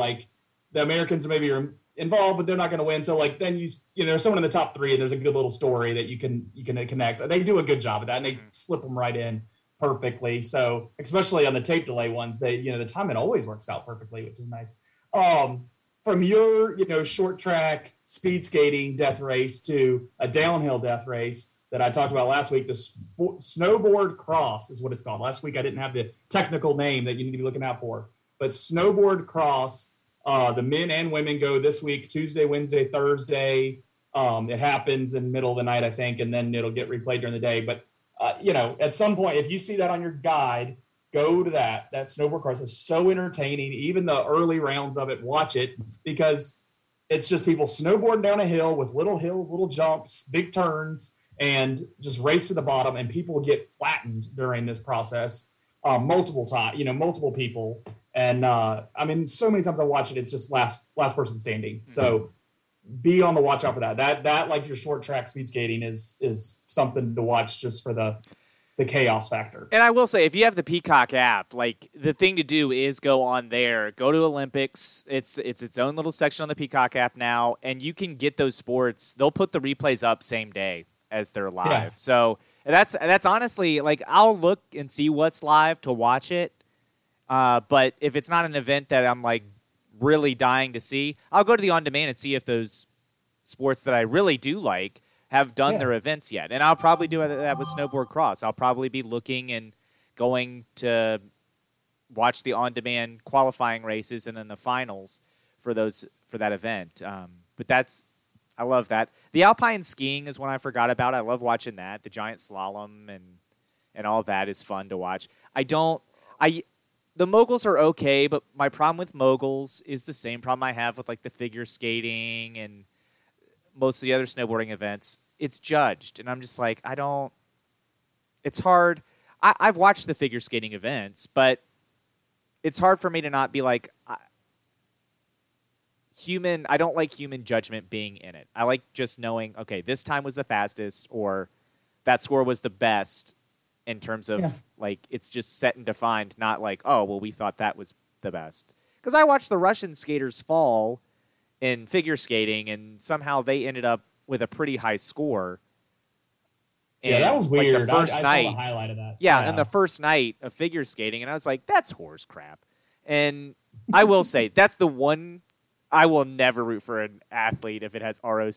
the Americans maybe are involved, but they're not going to win. So then there's someone in the top three and there's a good little story that you can connect. They do a good job of that and they slip them right in perfectly. So especially on the tape delay ones, the timing always works out perfectly, which is nice. From your, short track speed skating death race to a downhill death race, that I talked about last week, the snowboard cross is what it's called. Last week I didn't have the technical name that you need to be looking out for, but snowboard cross, the men and women go this week, Tuesday, Wednesday, Thursday. It happens in the middle of the night, I think, and then it'll get replayed during the day. But, at some point, if you see that on your guide, go to that. That snowboard cross is so entertaining. Even the early rounds of it, watch it, because it's just people snowboarding down a hill with little hills, little jumps, big turns, and just race to the bottom, and people get flattened during this process multiple times, multiple people. And so many times I watch it, it's just last person standing. Mm-hmm. So be on the watch out for that. That your short track speed skating is something to watch just for the chaos factor. And I will say, if you have the Peacock app, the thing to do is go on there, go to Olympics. It's its own little section on the Peacock app now, and you can get those sports. They'll put the replays up same day as they're live. Yeah. So that's honestly, I'll look and see what's live to watch it. But if it's not an event that I'm really dying to see, I'll go to the on-demand and see if those sports that I really do have done their events yet. And I'll probably do that with snowboard cross. I'll probably be looking and going to watch the on-demand qualifying races and then the finals for that event. But I love that. The alpine skiing is one I forgot about. I love watching that. The giant slalom and all that is fun to watch. The moguls are okay, but my problem with moguls is the same problem I have with the figure skating and most of the other snowboarding events. It's judged, and I'm just it's hard. I've watched the figure skating events, but it's hard for me to not be I don't like human judgment being in it. I like just knowing, okay, this time was the fastest or that score was the best in terms of it's just set and defined, not oh, well, we thought that was the best. Because I watched the Russian skaters fall in figure skating and somehow they ended up with a pretty high score. And, that was weird. The first night, saw the highlight of that. Yeah, and the first night of figure skating, and I was like, that's horse crap. And I will say, that's the one... I will never root for an athlete if it has ROC.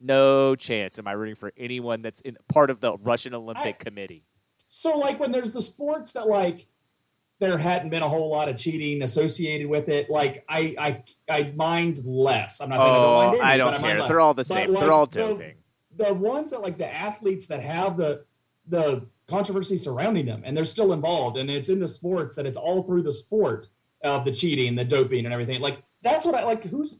No chance am I rooting for anyone that's in part of the Russian Olympic Committee. So, when there's the sports that, there hadn't been a whole lot of cheating associated with it, I mind less. I'm not saying I don't mind anything, but I care. They're all the same. They're all doping. The ones that, the athletes that have the controversy surrounding them, and they're still involved, and it's in the sports that it's all through the sport of the cheating, the doping, and everything. That's what I like. Who's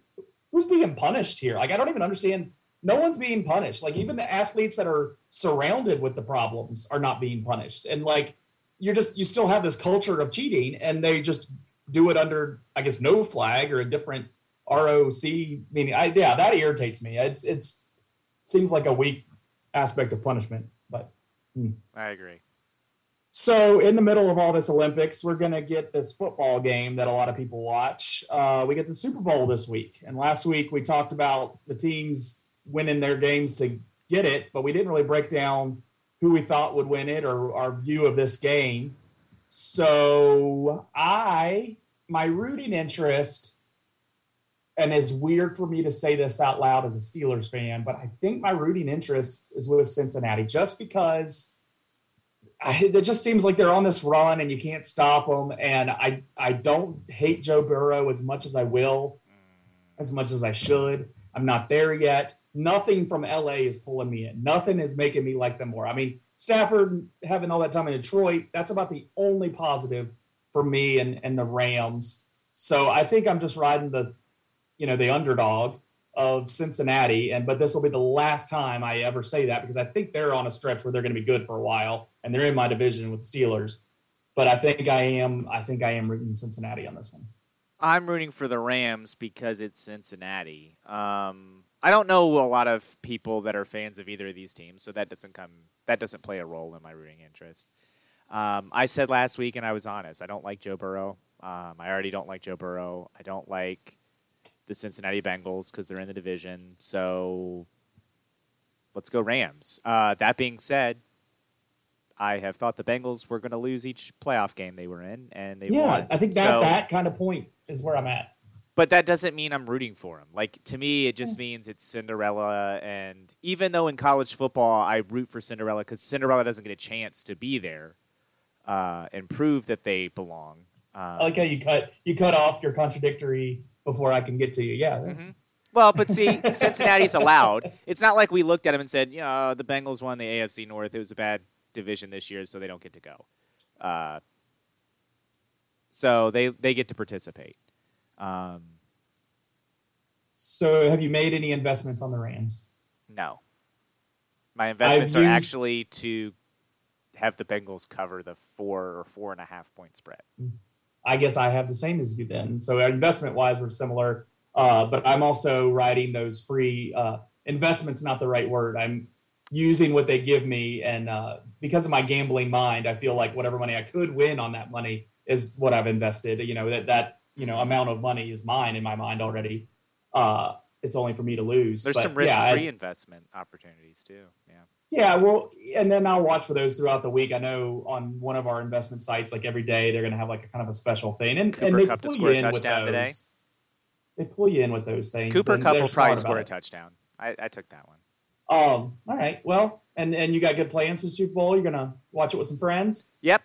who's being punished here? Like, I don't even understand. No one's being punished. Like, even the athletes that are surrounded with the problems are not being punished. And like, you still have this culture of cheating, and they just do it under, I guess, no flag or a different ROC meaning. Yeah, that irritates me. It's seems like a weak aspect of punishment, but I agree. So in the middle of all this Olympics, we're going to get this football game that a lot of people watch. We get the Super Bowl this week. And last week we talked about the teams winning their games to get it, but we didn't really break down who we thought would win it or our view of this game. So my rooting interest, and it's weird for me to say this out loud as a Steelers fan, but I think my rooting interest is with Cincinnati, just because it just seems like they're on this run and you can't stop them. And I don't hate Joe Burrow as much as I will, as much as I should. I'm not there yet. Nothing from LA is pulling me in. Nothing is making me like them more. I mean, Stafford having all that time in Detroit, that's about the only positive for me and the Rams. So I think I'm just riding the underdog of Cincinnati. But this will be the last time I ever say that, because I think they're on a stretch where they're going to be good for a while. And they're in my division with Steelers, but I think I am rooting Cincinnati on this one. I'm rooting for the Rams because it's Cincinnati. I don't know a lot of people that are fans of either of these teams, so that doesn't play a role in my rooting interest. I said last week, and I was honest, I don't like Joe Burrow. I already don't like Joe Burrow. I don't like the Cincinnati Bengals because they're in the division. So let's go Rams. That being said, I have thought the Bengals were going to lose each playoff game they were in, and they won. Yeah, I think that kind of point is where I'm at. But that doesn't mean I'm rooting for them. Like, to me, it just means it's Cinderella. And even though in college football I root for Cinderella because Cinderella doesn't get a chance to be there and prove that they belong. I like how you cut off your contradictory before I can get to you. Yeah. Mm-hmm. Well, but see, Cincinnati's allowed. It's not like we looked at them and said, the Bengals won the AFC North. It was a bad division this year, so they don't get to go. So they get to participate. So have you made any investments on the Rams? No. My investments are actually to have the Bengals cover the 4 or 4.5 point spread. I guess I have the same as you then. So investment-wise, we're similar. But I'm also writing those free investments, not the right word. I'm using what they give me, and because of my gambling mind, I feel like whatever money I could win on that money is what I've invested. That amount of money is mine in my mind already. It's only for me to lose. There's some risk-free investment opportunities too. Yeah. Well, and then I'll watch for those throughout the week. I know on one of our investment sites, like every day, they're going to have like a kind of a special thing, and they pull you in with those. Today. They pull you in with those things. Cooper Kupp will probably score a touchdown. I took that one. All right. Well, and you got good plans for the Super Bowl. You're going to watch it with some friends? Yep.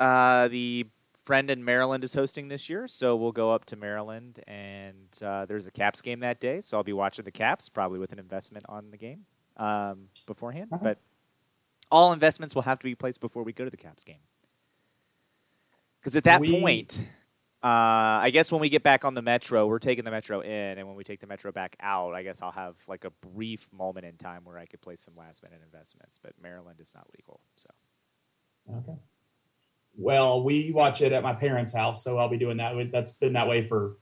The friend in Maryland is hosting this year, so we'll go up to Maryland, and there's a Caps game that day, so I'll be watching the Caps, probably with an investment on the game beforehand. Nice. But all investments will have to be placed before we go to the Caps game. Because at that point, I guess when we get back on the Metro, we're taking the Metro in, and when we take the Metro back out, I guess I'll have like a brief moment in time where I could place some last-minute investments, but Maryland is not legal, so. Okay. Well, we watch it at my parents' house, so I'll be doing that. That's been that way for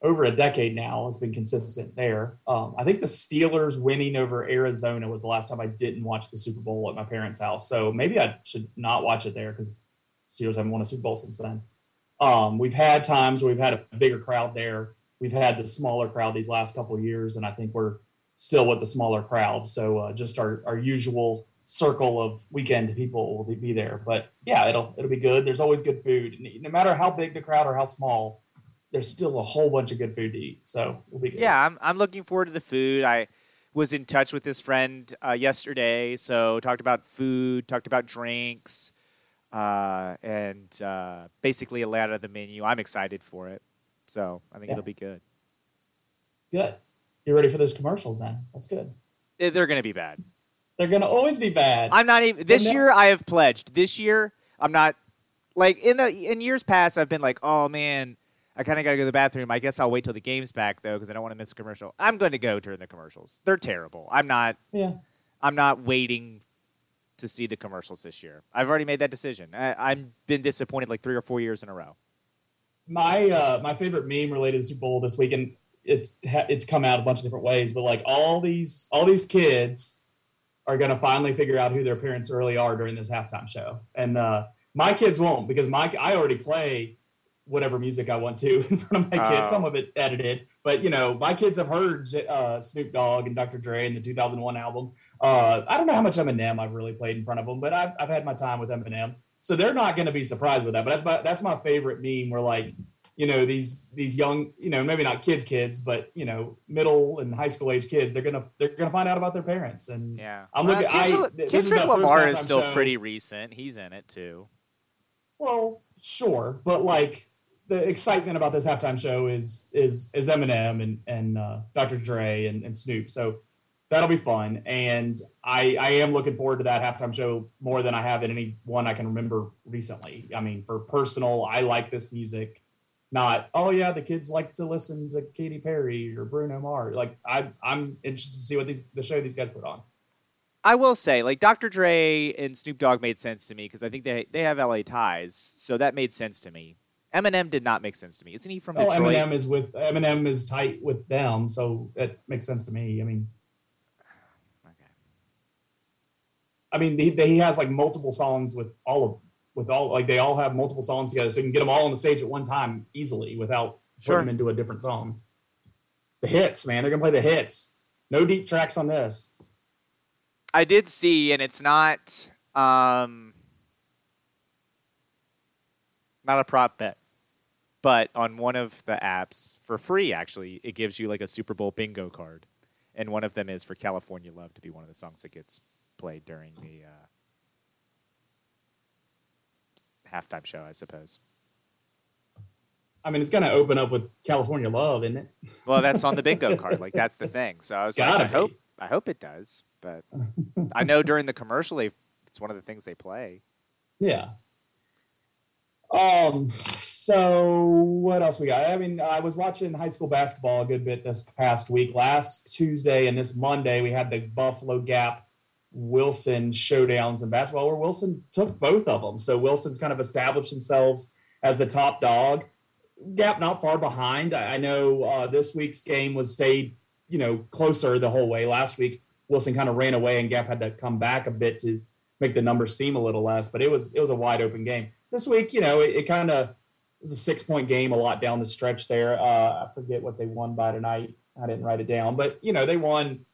over a decade now. It's been consistent there. I think the Steelers winning over Arizona was the last time I didn't watch the Super Bowl at my parents' house, so maybe I should not watch it there because Steelers haven't won a Super Bowl since then. We've had times where we've had a bigger crowd there. We've had the smaller crowd these last couple of years, and I think we're still with the smaller crowd. So just our usual circle of weekend people will be there. But, yeah, it'll be good. There's always good food. No matter how big the crowd or how small, there's still a whole bunch of good food to eat. So it'll be good. Yeah, I'm looking forward to the food. I was in touch with this friend yesterday, so talked about food, talked about drinks. And basically a lot of the menu. I'm excited for it. So I think it'll be good. Good. You're ready for those commercials then. That's good. They're going to be bad. They're going to always be bad. I'm not even, this year I have pledged. This year, I'm not, like in years past, I've been like, oh man, I kind of got to go to the bathroom. I guess I'll wait till the game's back, though, because I don't want to miss a commercial. I'm going to go during the commercials. They're terrible. I'm not waiting to see the commercials this year. I've already made that decision. I've been disappointed like 3 or 4 years in a row. My favorite meme related to Super Bowl this week, and it's come out a bunch of different ways, but like all these kids are going to finally figure out who their parents really are during this halftime show. And my kids won't, because I already play whatever music I want to in front of my kids. Some of it edited, but you know, my kids have heard Snoop Dogg and Dr. Dre and the 2001 album. I don't know how much Eminem I've really played in front of them, but I've had my time with Eminem. So they're not going to be surprised with that. But that's my favorite meme, where like, you know, these young, you know, maybe not kids, but you know, middle and high school age kids, they're gonna find out about their parents. And yeah, I'm looking. Kendrick Lamar is still pretty recent. He's in it too. Well, sure, but like the excitement about this halftime show is Eminem and Dr. Dre and Snoop. So that'll be fun, and I am looking forward to that halftime show more than I have in any one I can remember recently. I mean, for personal, I like this music. Not, oh yeah, the kids like to listen to Katy Perry or Bruno Mars. Like I'm interested to see what the show these guys put on. I will say, like Dr. Dre and Snoop Dogg made sense to me because I think they have LA ties, so that made sense to me. Eminem did not make sense to me. Isn't he from Detroit? Eminem is tight with them, so that makes sense to me. I mean, okay. I mean he has like multiple songs with all of them. They all have multiple songs together, so you can get them all on the stage at one time easily without putting them into a different song. The hits, man, they're gonna play the hits. No deep tracks on this. I did see, and it's not a prop bet, but on one of the apps for free, actually, it gives you like a Super Bowl bingo card, and one of them is for California Love to be one of the songs that gets played during the. Halftime show, I suppose. I mean, it's going to open up with California Love, isn't it? Well, that's on the bingo card. Like, that's the thing. So I was like, I hope it does. But I know during the commercial, it's one of the things they play. Yeah. So what else we got? I mean, I was watching high school basketball a good bit this past week. Last Tuesday and this Monday, we had the Buffalo Gap Wilson showdowns in basketball, where Wilson took both of them. So Wilson's kind of established themselves as the top dog. Gap not far behind. I know this week's game stayed, you know, closer the whole way. Last week Wilson kind of ran away and Gap had to come back a bit to make the numbers seem a little less, but it was a wide open game. This week, you know, it was a 6-point game a lot down the stretch there. I forget what they won by tonight. I didn't write it down, but you know, they won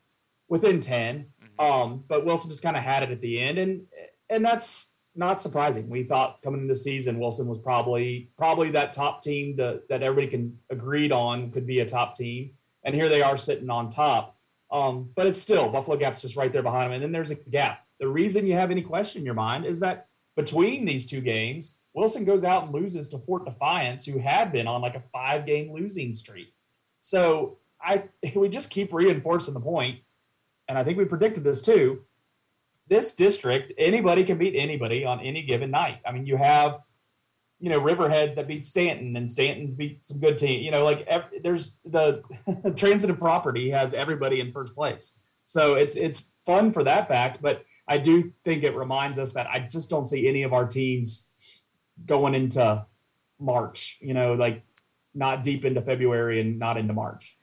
within 10. But Wilson just kind of had it at the end, and that's not surprising. We thought coming into the season, Wilson was probably that top team that everybody agreed on could be a top team, and here they are sitting on top. But it's still, Buffalo Gap's just right there behind them, and then there's a gap. The reason you have any question in your mind is that between these two games, Wilson goes out and loses to Fort Defiance, who had been on like a 5-game losing streak. So we just keep reinforcing the point. And I think we predicted this too, this district, anybody can beat anybody on any given night. I mean, you have, you know, Riverhead that beat Staunton, and Staunton's beat some good team. You know, like there's the transitive property has everybody in first place. So it's fun for that fact, but I do think it reminds us that I just don't see any of our teams going into March, you know, like not deep into February and not into March.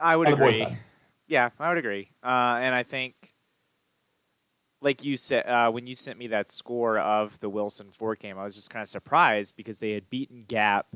I would agree. Yeah, I would agree. And I think, like you said, when you sent me that score of the Wilson Fort game, I was just kind of surprised because they had beaten Gap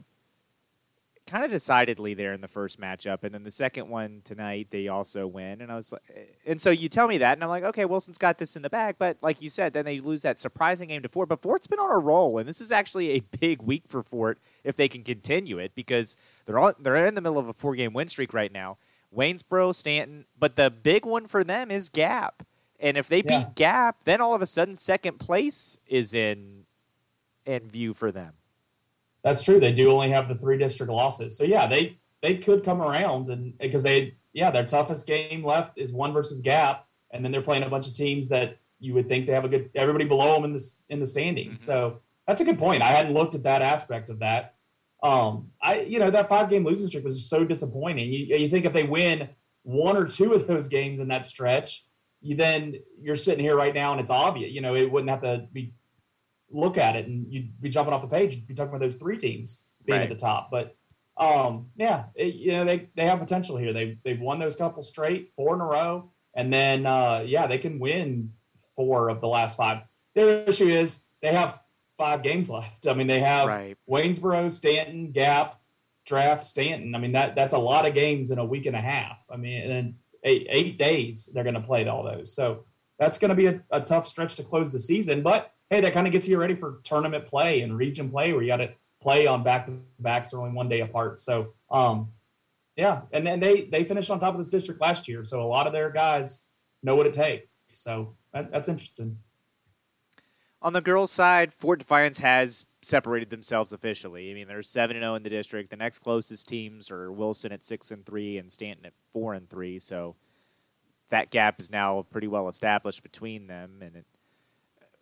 kind of decidedly there in the first matchup. And then the second one tonight, they also win. And I was like, and so you tell me that, and I'm like, okay, Wilson's got this in the bag. But like you said, then they lose that surprising game to Fort. But Fort's been on a roll, and this is actually a big week for Fort if they can continue it, because they're in the middle of a 4-game win streak right now. Waynesboro, Staunton, but the big one for them is Gap. And if they beat Gap, then all of a sudden second place is in view for them. That's true. They do only have the 3 district losses. So, yeah, they could come around, and because their toughest game left is 1 versus Gap, and then they're playing a bunch of teams that you would think they have everybody below them in the standing. Mm-hmm. So that's a good point. I hadn't looked at that aspect of that. That 5-game losing streak was just so disappointing. You think if they win one or two of those games in that stretch, you're sitting here right now and it's obvious. You know, it wouldn't have to be look at it and you'd be jumping off the page. You'd be talking about those three teams being right at the top. But they have potential here. They've won those couple straight, 4 in a row, and then they can win 4 of the last 5. Their issue is they have 5 games left. I mean, they have Waynesboro, Staunton, Gap, Draft, Staunton. I mean, that's a lot of games in a week and a half. I mean, in 8 days they're going to play all those. So that's going to be a tough stretch to close the season. But, hey, that kind of gets you ready for tournament play and region play where you got to play on back-to-backs or only one day apart. So, and then they finished on top of this district last year. So a lot of their guys know what it takes. So that's interesting. On the girls' side, Fort Defiance has separated themselves officially. I mean, they're 7-0 in the district. The next closest teams are Wilson at 6-3 and Staunton at 4-3. So that gap is now pretty well established between them. And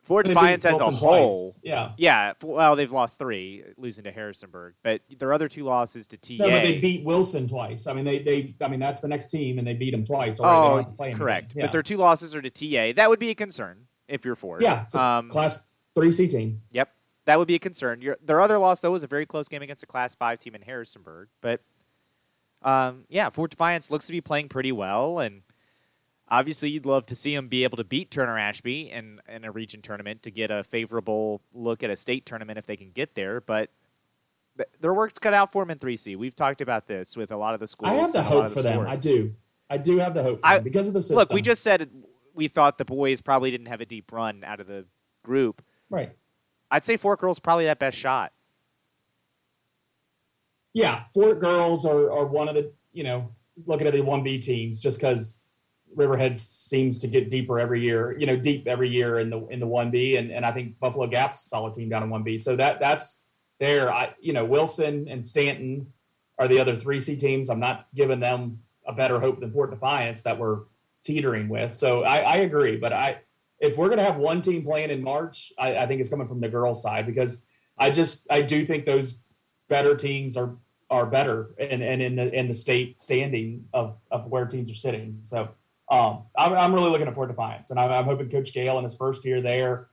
Fort Defiance as a whole. Yeah. Yeah. Well, they've lost 3, losing to Harrisonburg, but their other 2 losses to TA. No, but they beat Wilson twice. I mean, that's the next team, and they beat them twice. Already. They don't have to play them. Correct. Yeah. But their 2 losses are to TA. That would be a concern if you're Fort. Yeah. It's a class 3C team. Yep. That would be a concern. Their other loss, though, was a very close game against a class 5 team in Harrisonburg. But Fort Defiance looks to be playing pretty well, and obviously, you'd love to see them be able to beat Turner Ashby in a region tournament to get a favorable look at a state tournament if they can get there. But their work's cut out for them in 3C. We've talked about this with a lot of the schools. I have the hope for them. I do have the hope for them because of the system. Look, we just said we thought the boys probably didn't have a deep run out of the group. Right. I'd say Fort Girls probably that best shot. Yeah, Fort Girls are one of the, looking at the 1B teams just because Riverheads seems to get deeper every year, deep every year in the 1B. And I think Buffalo Gap's a solid team down in 1B. So that's there. Wilson and Staunton are the other 3C teams. I'm not giving them a better hope than Fort Defiance that we're teetering with. So I agree. But if we're going to have one team playing in March, I think it's coming from the girls' side because I do think those better teams are better and in the state standing of where teams are sitting. So, I'm really looking at Fort Defiance, and I'm hoping Coach Gale in his first year there,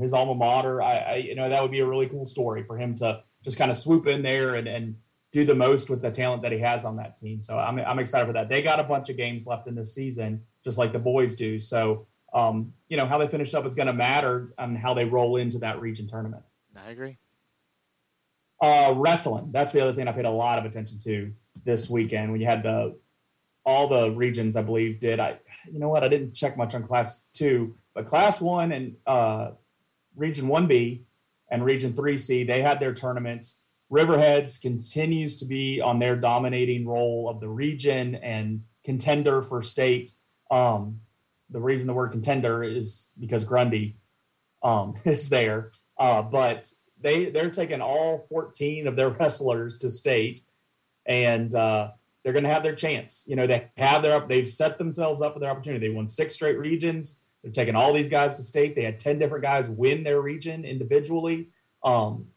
his alma mater, that would be a really cool story for him to just kind of swoop in there and do the most with the talent that he has on that team. So I'm excited for that. They got a bunch of games left in this season, just like the boys do. So, how they finish up is going to matter on how they roll into that region tournament. I agree. Wrestling. That's the other thing I paid a lot of attention to this weekend when you had all the regions, I believe, did. I didn't check much on Class 2, but Class 1 and Region 1B and Region 3C, they had their tournaments. Riverheads continues to be on their dominating role of the region and contender for state. The reason the word contender is because Grundy is there. But they're taking all 14 of their wrestlers to state, and they're going to have their chance. They've set themselves up for their opportunity. They won 6 straight regions. They're taking all these guys to state. They had 10 different guys win their region individually. I don't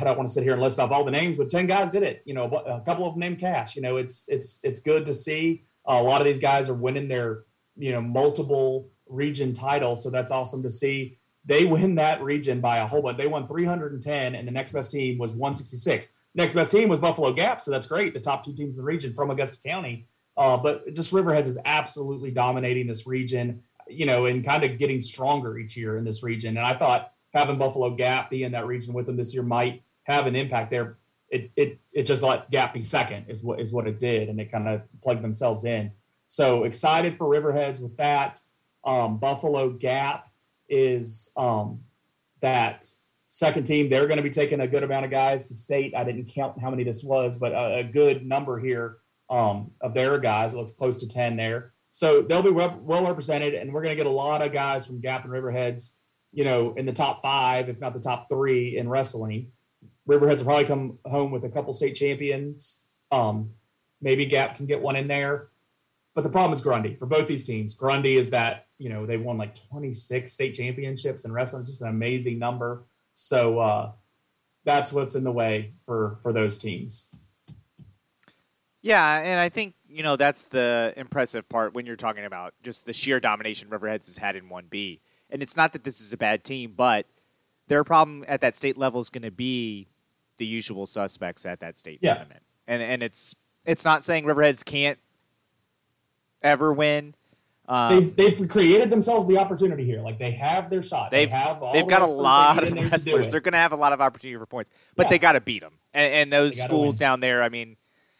want to sit here and list off all the names, but 10 guys did it. A couple of them named Cash. It's good to see. A lot of these guys are winning their multiple region titles, so that's awesome to see. They win that region by a whole bunch. They won 310, and the next best team was 166. Next best team was Buffalo Gap, so that's great. The top 2 teams in the region from Augusta County. But just Riverheads is absolutely dominating this region, and kind of getting stronger each year in this region. And I thought having Buffalo Gap be in that region with them this year might have an impact there. It just let Gap be second is what it did, and they kind of plugged themselves in. So excited for Riverheads with that. Buffalo Gap is that – second team, they're going to be taking a good amount of guys to state. I didn't count how many this was, but a good number here of their guys. It looks close to 10 there. So they'll be well represented, and we're going to get a lot of guys from Gap and Riverheads, in the top 5, if not the top 3 in wrestling. Riverheads will probably come home with a couple state champions. Maybe Gap can get one in there. But the problem is Grundy. For both these teams, Grundy is that, they won like 26 state championships in wrestling. It's just an amazing number. So that's what's in the way for those teams. Yeah, and I think, you know, that's the impressive part when you're talking about just the sheer domination Riverheads has had in 1B. And it's not that this is a bad team, but their problem at that state level is going to be the usual suspects at that state tournament. And it's not saying Riverheads can't ever win. They've created themselves the opportunity here. Like, they have their shot. They've got a lot of wrestlers. They're going to have a lot of opportunity for points, but they got to beat them. And those schools down there, I mean,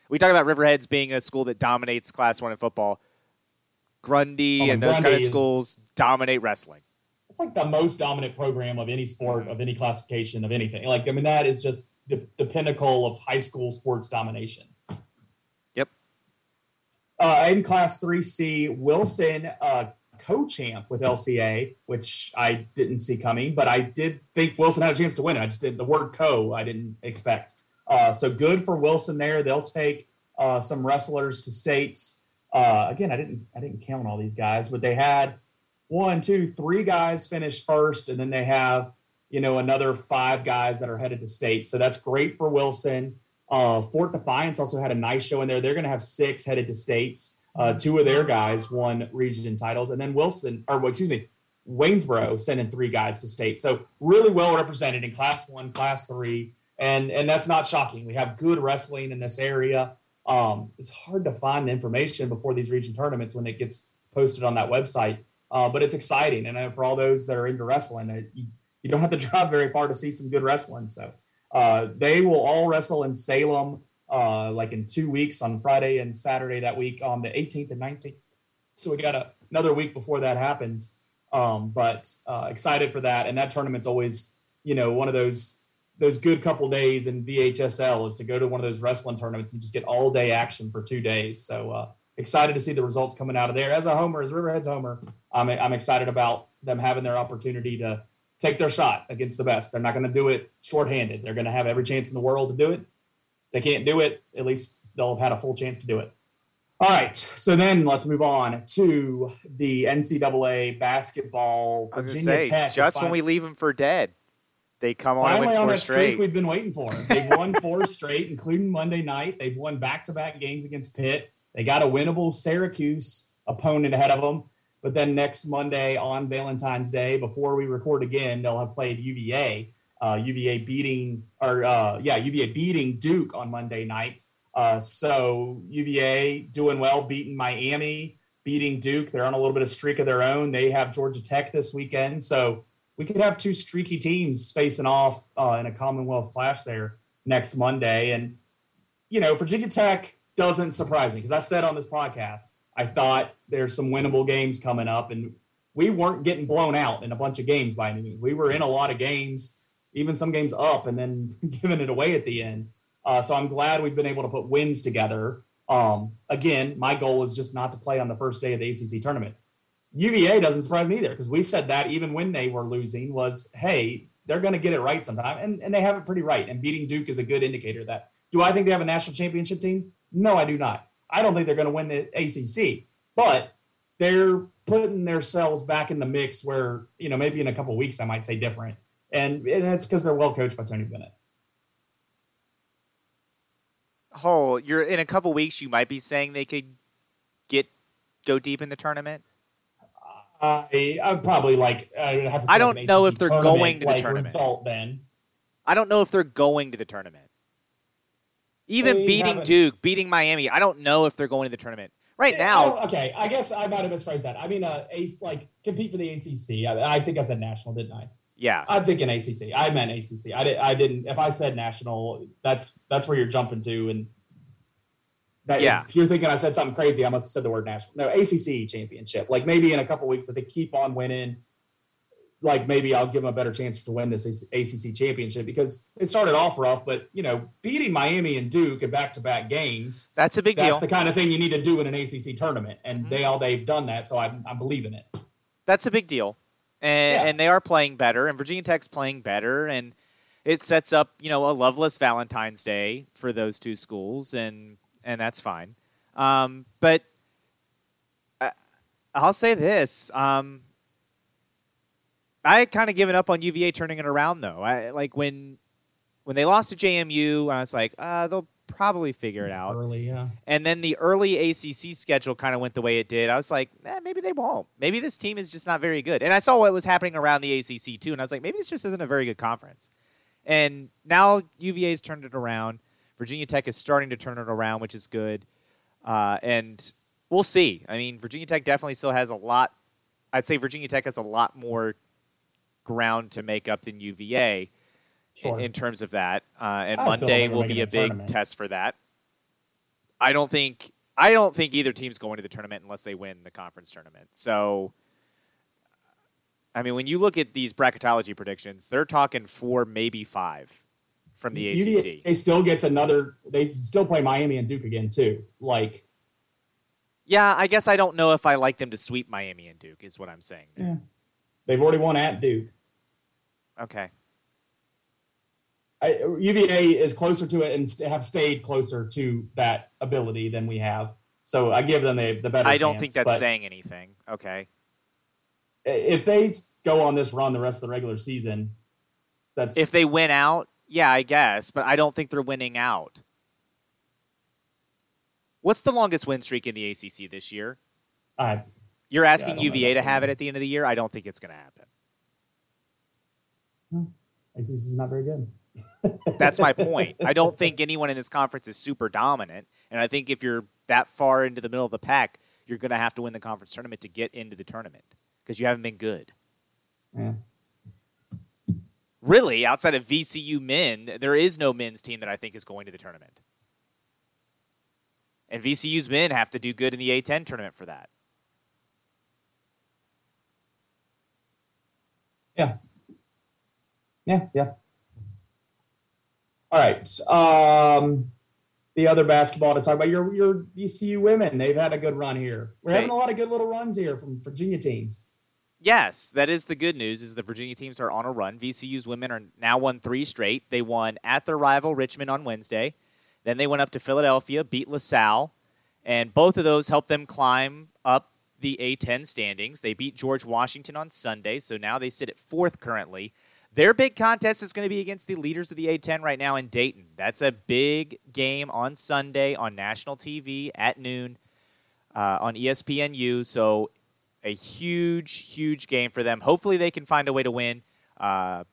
we talk about Riverheads being a school that dominates Class 1 in football. Grundy and those kind of schools dominate wrestling. It's like the most dominant program of any sport, of any classification, of anything. Like, I mean, that is just the pinnacle of high school sports domination. Yep. In Class 3C, Wilson co-champ with LCA, which I didn't see coming, but I did think Wilson had a chance to win it. I just didn't. The word co, I didn't expect. So good for Wilson there. They'll take some wrestlers to states. Again, I didn't count on all these guys, but they had 1, 2, 3 guys finish first, and then they have, you know, another 5 guys that are headed to state. So that's great for Wilson. Fort Defiance also had a nice show in there. They're going to have 6 headed to states. 2 of their guys won region titles, and then Waynesboro sending 3 guys to state. So really well represented in Class 1, Class 3, and that's not shocking. We have good wrestling in this area. It's hard to find information before these region tournaments when it gets posted on that website. But it's exciting. And for all those that are into wrestling, you don't have to drive very far to see some good wrestling. So they will all wrestle in Salem like in 2 weeks, on Friday and Saturday that week, on the 18th and 19th. So we got another week before that happens. But excited for that. And that tournament's always, you know, one of those good couple days in VHSL is to go to one of those wrestling tournaments and just get all day action for 2 days. So excited to see the results coming out of there. As a homer, as Riverhead's homer, I'm excited about them having their opportunity to take their shot against the best. They're not going to do it shorthanded. They're going to have every chance in the world to do it. If they can't do it, at least they'll have had a full chance to do it. All right, so then let's move on to the NCAA basketball. Virginia Tech. Just when we leave them for dead. They come on finally on that streak we've been waiting for. They've won 4 straight, including Monday night. They've won back-to-back games against Pitt. They got a winnable Syracuse opponent ahead of them. But then next Monday on Valentine's Day, before we record again, they'll have played UVA. UVA beating Duke on Monday night. So UVA doing well, beating Miami, beating Duke. They're on a little bit of streak of their own. They have Georgia Tech this weekend, so we could have 2 streaky teams facing off in a Commonwealth clash there next Monday. And, you know, Virginia Tech doesn't surprise me because I said on this podcast, I thought there's some winnable games coming up, and we weren't getting blown out in a bunch of games by any means. We were in a lot of games, even some games up, and then giving it away at the end. So I'm glad we've been able to put wins together. Again, my goal is just not to play on the first day of the ACC tournament. UVA doesn't surprise me either, because we said that even when they were losing was, hey, they're going to get it right sometime, and they have it pretty right, and beating Duke is a good indicator of that. Do I think they have a national championship team? No, I do not. I don't think they're going to win the ACC, but they're putting themselves back in the mix where, you know, maybe in a couple of weeks I might say different, and that's because they're well coached by Tony Bennett. Oh, you're in a couple of weeks you might be saying they could go deep in the tournament? I don't know if they're going to the tournament. I don't know if they're going to the tournament. Even beating Duke, beating Miami, I don't know if they're going to the tournament right now. Okay, I guess I might have misphrased that. I mean, compete for the ACC. I think I said national, didn't I? Yeah, I'm thinking ACC. I meant ACC. I didn't. If I said national, that's where you're jumping to, and if you're thinking I said something crazy, I must have said the word national. No, ACC championship. Like, maybe in a couple weeks, if they keep on winning, like, maybe I'll give them a better chance to win this ACC championship, because it started off rough, but, you know, beating Miami and Duke in back-to-back games, that's a big deal. That's the kind of thing you need to do in an ACC tournament, and they've done that, so I believe in it. That's a big deal, and they are playing better, and Virginia Tech's playing better, and it sets up, you know, a loveless Valentine's Day for those two schools, and that's fine. But I'll say this. I had kind of given up on UVA turning it around, though. I like when when they lost to JMU, I was like, they'll probably figure it out. Early, yeah. And then the early ACC schedule kind of went the way it did. I was like, maybe they won't. Maybe this team is just not very good. And I saw what was happening around the ACC, too, and I was like, maybe this just isn't a very good conference. And now UVA's turned it around. Virginia Tech is starting to turn it around, which is good. And we'll see. I mean, Virginia Tech definitely still has a lot. I'd say Virginia Tech has a lot more ground to make up than UVA in terms of that. And Monday will be a big test for that. I don't think either team's going to the tournament unless they win the conference tournament. So, I mean, when you look at these bracketology predictions, they're talking 4, maybe 5 from the ACC. They still gets another. They still play Miami and Duke again too. Like, yeah, I guess I don't know if I like them to sweep Miami and Duke is what I'm saying. Yeah. They've already won at Duke. Okay. UVA is closer to it and have stayed closer to that ability than we have. So I give them the better chance. I don't think that's saying anything. Okay. If they go on this run the rest of the regular season, that's... If they win out, yeah, I guess. But I don't think they're winning out. What's the longest win streak in the ACC this year? You're asking UVA to have it at the end of the year? I don't think it's going to happen. Hmm. ACC is not very good. That's my point. I don't think anyone in this conference is super dominant. And I think if you're that far into the middle of the pack, you're going to have to win the conference tournament to get into the tournament. Because you haven't been good. Yeah. Really, outside of VCU men, there is no men's team that I think is going to the tournament. And VCU's men have to do good in the A-10 tournament for that. Yeah. All right. The other basketball to talk about, your VCU women. They've had a good run here. We're having a lot of good little runs here from Virginia teams. Yes, that is the good news, is the Virginia teams are on a run. VCU's women are now won 3 straight. They won at their rival Richmond on Wednesday. Then they went up to Philadelphia, beat LaSalle, and both of those helped them climb up the A-10 standings. They beat George Washington on Sunday, so now they sit at 4th currently. Their big contest is going to be against the leaders of the A-10 right now in Dayton. That's a big game on Sunday on national TV at noon on ESPNU. So a huge, huge game for them. Hopefully they can find a way to win. And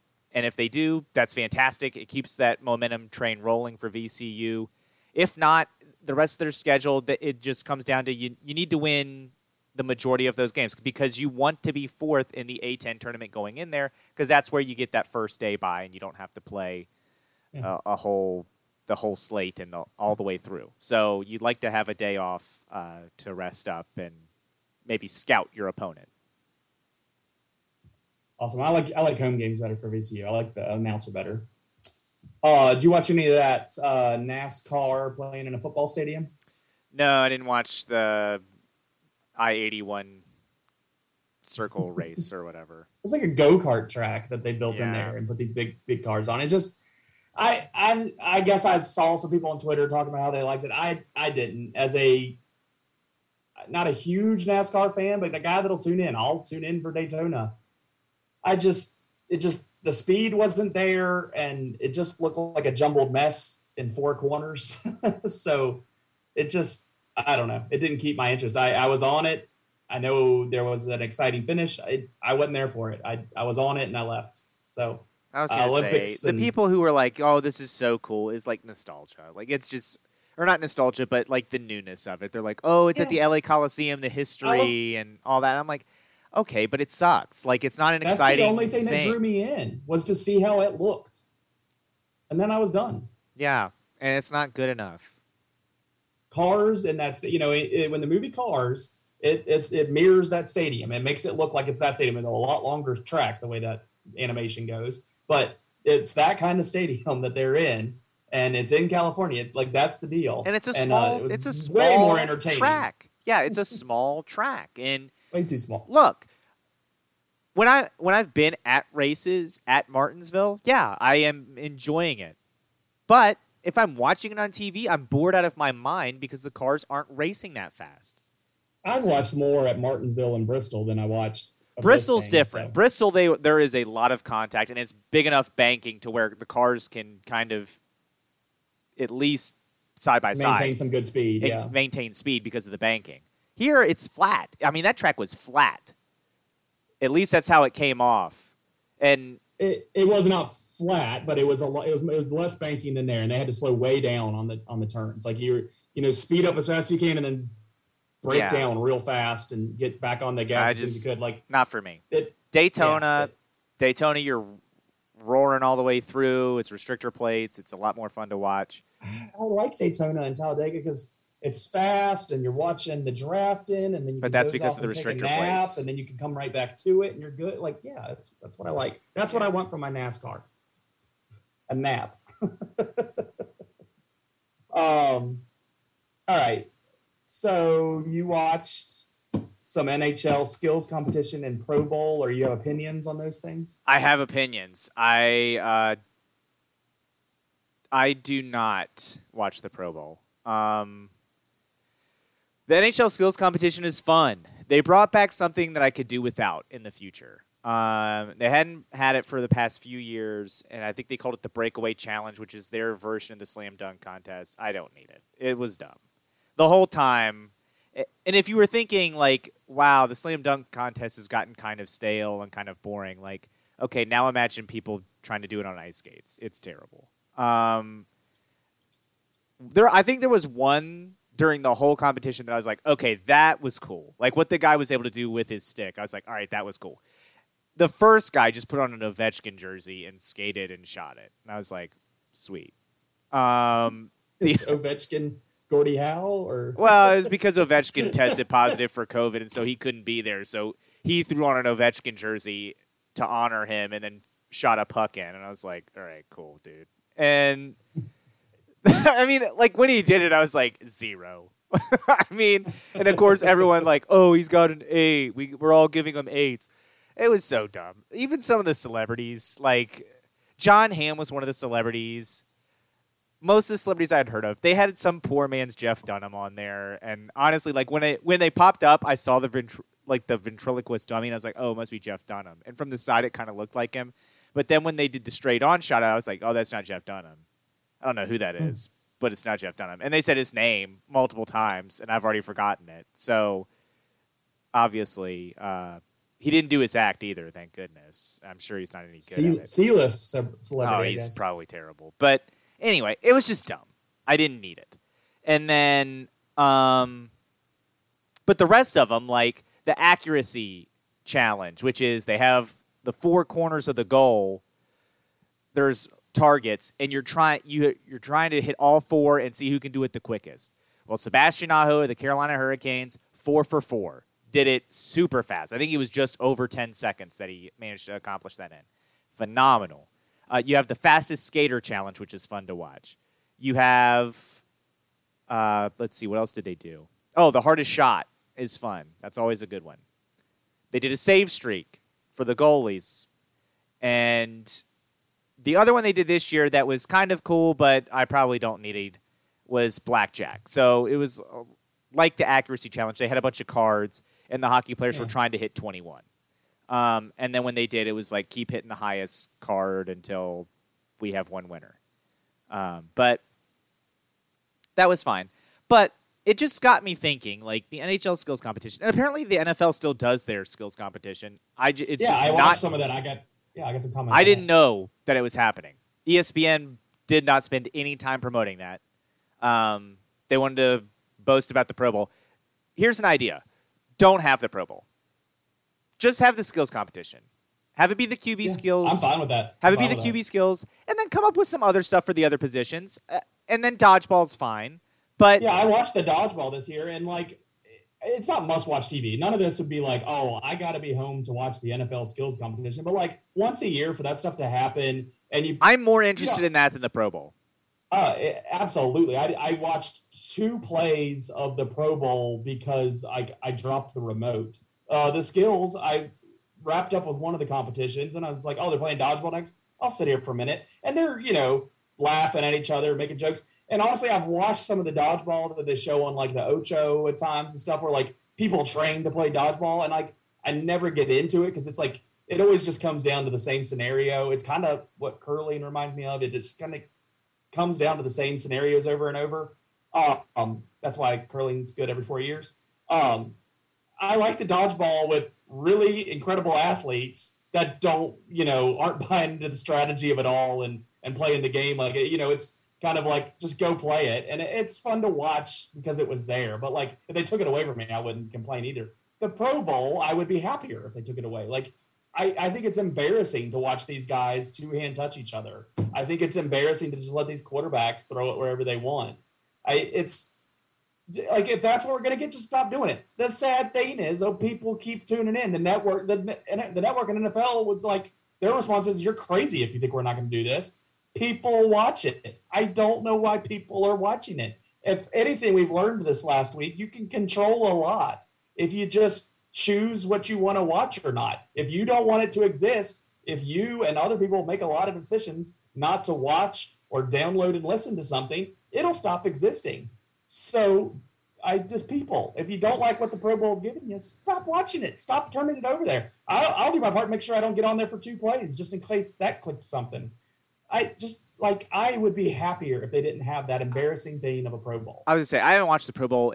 if they do, that's fantastic. It keeps that momentum train rolling for VCU. If not, the rest of their schedule, it just comes down to you need to win the majority of those games because you want to be 4th in the A-10 tournament going in there because that's where you get that first day bye and you don't have to play the whole slate and all the way through. So you'd like to have a day off to rest up and maybe scout your opponent. Awesome. I like home games better for VCU. I like the announcer better. Did you watch any of that NASCAR playing in a football stadium? No, I didn't watch the I-81 circle race or whatever. It's like a go-kart track that they built in there and put these big cars on. It just, I guess I saw some people on Twitter talking about how they liked it. I didn't. As not a huge NASCAR fan, but the guy that'll tune in, I'll tune in for Daytona. The speed wasn't there and it just looked like a jumbled mess in 4 corners. So it just, I don't know. It didn't keep my interest. I was on it. I know there was an exciting finish. I wasn't there for it. I was on it and I left. So I was going to say, the people who were like, oh, this is so cool is like nostalgia. Like it's just, or not nostalgia, but like the newness of it. They're like, oh, it's at the LA Coliseum, the history and all that. I'm like, okay, but it sucks. Like it's not that's exciting thing. That's the only thing that drew me in was to see how it looked. And then I was done. Yeah. And it's not good enough. Cars and that's when the movie Cars, it mirrors that stadium. It makes it look like it's that stadium. It's a lot longer track the way that animation goes, but it's that kind of stadium that they're in, and it's in California. Like that's the deal. And it's a small way more entertaining track. Yeah, it's a small track and way too small. Look, when I've been at races at Martinsville, yeah, I am enjoying it, but if I'm watching it on TV, I'm bored out of my mind because the cars aren't racing that fast. I've watched more at Martinsville and Bristol than I watched Bristol's different. So. Bristol, there is a lot of contact, and it's big enough banking to where the cars can kind of at least side by side. Maintain some good speed, yeah. Maintain speed because of the banking. Here, it's flat. I mean, that track was flat. At least that's how it came off. And it was not flat, but it was less banking than there, and they had to slow way down on the turns. Like you speed up as fast as you can, and then break down real fast and get back on the gas as you could. Like, not for me. Daytona, you're roaring all the way through. It's restrictor plates. It's a lot more fun to watch. I like Daytona and Talladega because it's fast and you're watching the drafting, and then that's because of the restrictor plates, and then you can come right back to it and you're good. Like, yeah, that's what I like. That's what I want from my NASCAR. A nap. All right. So you watched some NHL skills competition and Pro Bowl, or you have opinions on those things? I have opinions. I do not watch the Pro Bowl. The NHL skills competition is fun. They brought back something that I could do without in the future. They hadn't had it for the past few years, and I think they called it the Breakaway Challenge, which is their version of the slam dunk contest. I don't need it. It was dumb. The whole time. And if you were thinking, like, wow, the slam dunk contest has gotten kind of stale and kind of boring, like, okay, now imagine people trying to do it on ice skates. It's terrible. I think there was one during the whole competition that I was like, okay, that was cool. Like, what the guy was able to do with his stick, I was like, all right, that was cool. The first guy just put on an Ovechkin jersey and skated and shot it. And I was like, sweet. Ovechkin... Gordie Howe, or well, it was because Ovechkin tested positive for COVID, and so he couldn't be there. So he threw on an Ovechkin jersey to honor him, and then shot a puck in. And I was like, "All right, cool, dude." And I mean, like when he did it, I was like, zero. I mean, and of course, everyone like, "Oh, he's got an A." We're all giving him eights. It was so dumb. Even some of the celebrities, like John Hamm, was one of the celebrities. Most of the celebrities I had heard of, they had some poor man's Jeff Dunham on there. And honestly, like when they popped up, I saw the ventriloquist dummy, and I was like, oh, it must be Jeff Dunham. And from the side, it kind of looked like him. But then when they did the straight on shot, I was like, oh, that's not Jeff Dunham. I don't know who that is, but it's not Jeff Dunham. And they said his name multiple times, and I've already forgotten it. So obviously, he didn't do his act either. Thank goodness. I'm sure he's not any good at it. C-list celebrity. Oh, he's probably terrible, but. Anyway, it was just dumb. I didn't need it. And then, but the rest of them, like the accuracy challenge, which is they have the four corners of the goal. There's targets, and you're trying to hit all four and see who can do it the quickest. Well, Sebastian Aho of the Carolina Hurricanes, 4 for 4, did it super fast. I think it was just over 10 seconds that he managed to accomplish that in. Phenomenal. You have the fastest skater challenge, which is fun to watch. You have, let's see, what else did they do? Oh, the hardest shot is fun. That's always a good one. They did a save streak for the goalies. And the other one they did this year that was kind of cool, but I probably don't need it, was blackjack. So it was like the accuracy challenge. They had a bunch of cards, and the hockey players were trying to hit 21. And then when they did, it was like, keep hitting the highest card until we have one winner. But that was fine. But it just got me thinking, like, the NHL skills competition, and apparently the NFL still does their skills competition. I watched some of that. I got some comments. I didn't know that it was happening. ESPN did not spend any time promoting that. They wanted to boast about the Pro Bowl. Here's an idea. Don't have the Pro Bowl. Just have the skills competition. Have it be the QB skills. I'm fine with that. Have it be the QB skills, and then come up with some other stuff for the other positions. And then dodgeball's fine. But yeah, I watched the dodgeball this year, and like, it's not must-watch TV. None of this would be like, oh, I got to be home to watch the NFL skills competition. But like, once a year for that stuff to happen, and I'm more interested in that than the Pro Bowl. Absolutely. I watched 2 plays of the Pro Bowl because I dropped the remote. The skills, I wrapped up with one of the competitions, and I was like, oh, they're playing dodgeball next? I'll sit here for a minute. And they're, laughing at each other, making jokes. And honestly, I've watched some of the dodgeball that they show on, like, the Ocho at times and stuff, where, like, people train to play dodgeball. And, like, I never get into it because it's like it always just comes down to the same scenario. It's kind of what curling reminds me of. It just kind of comes down to the same scenarios over and over. That's why curling's good every 4 years. I like the dodgeball with really incredible athletes that don't, you know, aren't buying into the strategy of it all and playing the game. Like, you know, it's kind of like, just go play it. And it's fun to watch because it was there. But like, if they took it away from me, I wouldn't complain either. The Pro Bowl, I would be happier if they took it away. Like, I think it's embarrassing to watch these guys two-hand touch each other. I think it's embarrassing to just let these quarterbacks throw it wherever they want. It's like, if that's what we're going to get, just stop doing it. The sad thing is, though, people keep tuning in. The network and NFL was like, their response is, you're crazy if you think we're not going to do this. People watch it. I don't know why people are watching it. If anything, we've learned this last week, you can control a lot if you just choose what you want to watch or not. If you don't want it to exist, if you and other people make a lot of decisions not to watch or download and listen to something, it'll stop existing. So people, if you don't like what the Pro Bowl is giving you, stop watching it. Stop turning it over there. I'll do my part, make sure I don't get on there for two plays just in case that clips something. I would be happier if they didn't have that embarrassing thing of a Pro Bowl. I was going to say, I haven't watched the Pro Bowl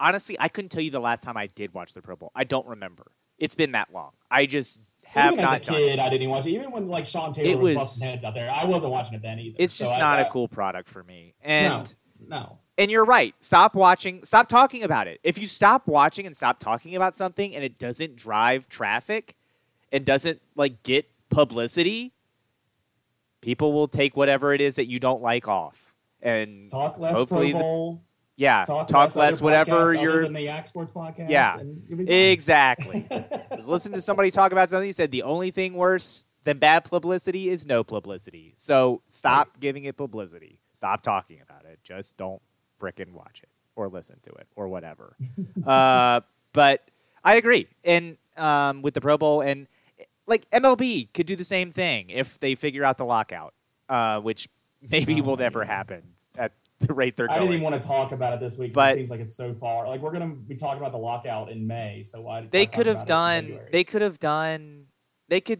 honestly, I couldn't tell you the last time I did watch the Pro Bowl. I don't remember. It's been that long. I just have even not. As a kid, I didn't watch it. Even when like Sean Taylor was busting heads out there, I wasn't watching it then either. It's just not a cool product for me. And no. And you're right. Stop watching. Stop talking about it. If you stop watching and stop talking about something, and it doesn't drive traffic, and doesn't like get publicity, people will take whatever it is that you don't like off. And talk less Pro Bowl. Yeah, talk less, whatever you're. Than the Yak Sports Podcast. Yeah, and exactly. I was listening to somebody talk about something. He said the only thing worse than bad publicity is no publicity. So stop giving it publicity. Stop talking about it. Just don't frickin' watch it or listen to it or whatever. But I agree. And with the Pro Bowl and like MLB could do the same thing if they figure out the lockout, which maybe will never happen at the rate they're going. I didn't even want to talk about it this week, but it seems like it's so far. Like, we're going to be talking about the lockout in May, so why? They could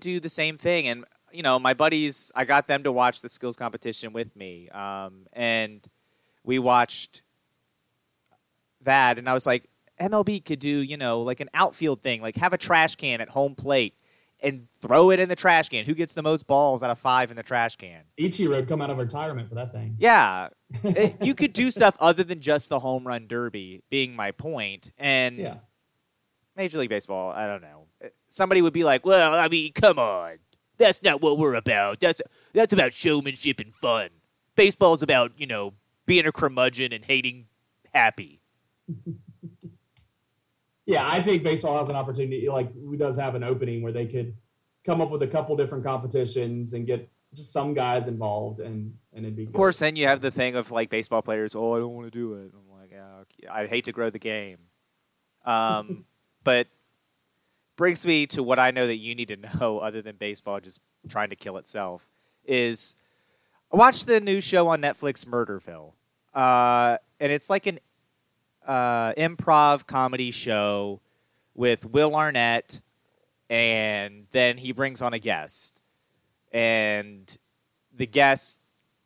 do the same thing. And, you know, my buddies, I got them to watch the skills competition with me, and we watched that, and I was like, MLB could do, you know, like an outfield thing, like have a trash can at home plate and throw it in the trash can. Who gets the most balls out of five in the trash can? Ichiro come out of retirement for that thing. Yeah. You could do stuff other than just the home run derby being my point. And Major League Baseball, I don't know. Somebody would be like, well, I mean, come on. That's not what we're about. That's about showmanship and fun. Baseball's about, you know, being a curmudgeon and hating happy. Yeah, I think baseball has an opportunity, like, who does have an opening where they could come up with a couple different competitions and get just some guys involved, and it'd be good. Of course, then you have the thing of, like, baseball players, I don't want to do it. I'm like, I hate to grow the game. But brings me to what I know that you need to know other than baseball just trying to kill itself is I watched the new show on Netflix, Murderville, and it's like an improv comedy show with Will Arnett, and then he brings on a guest, and the guests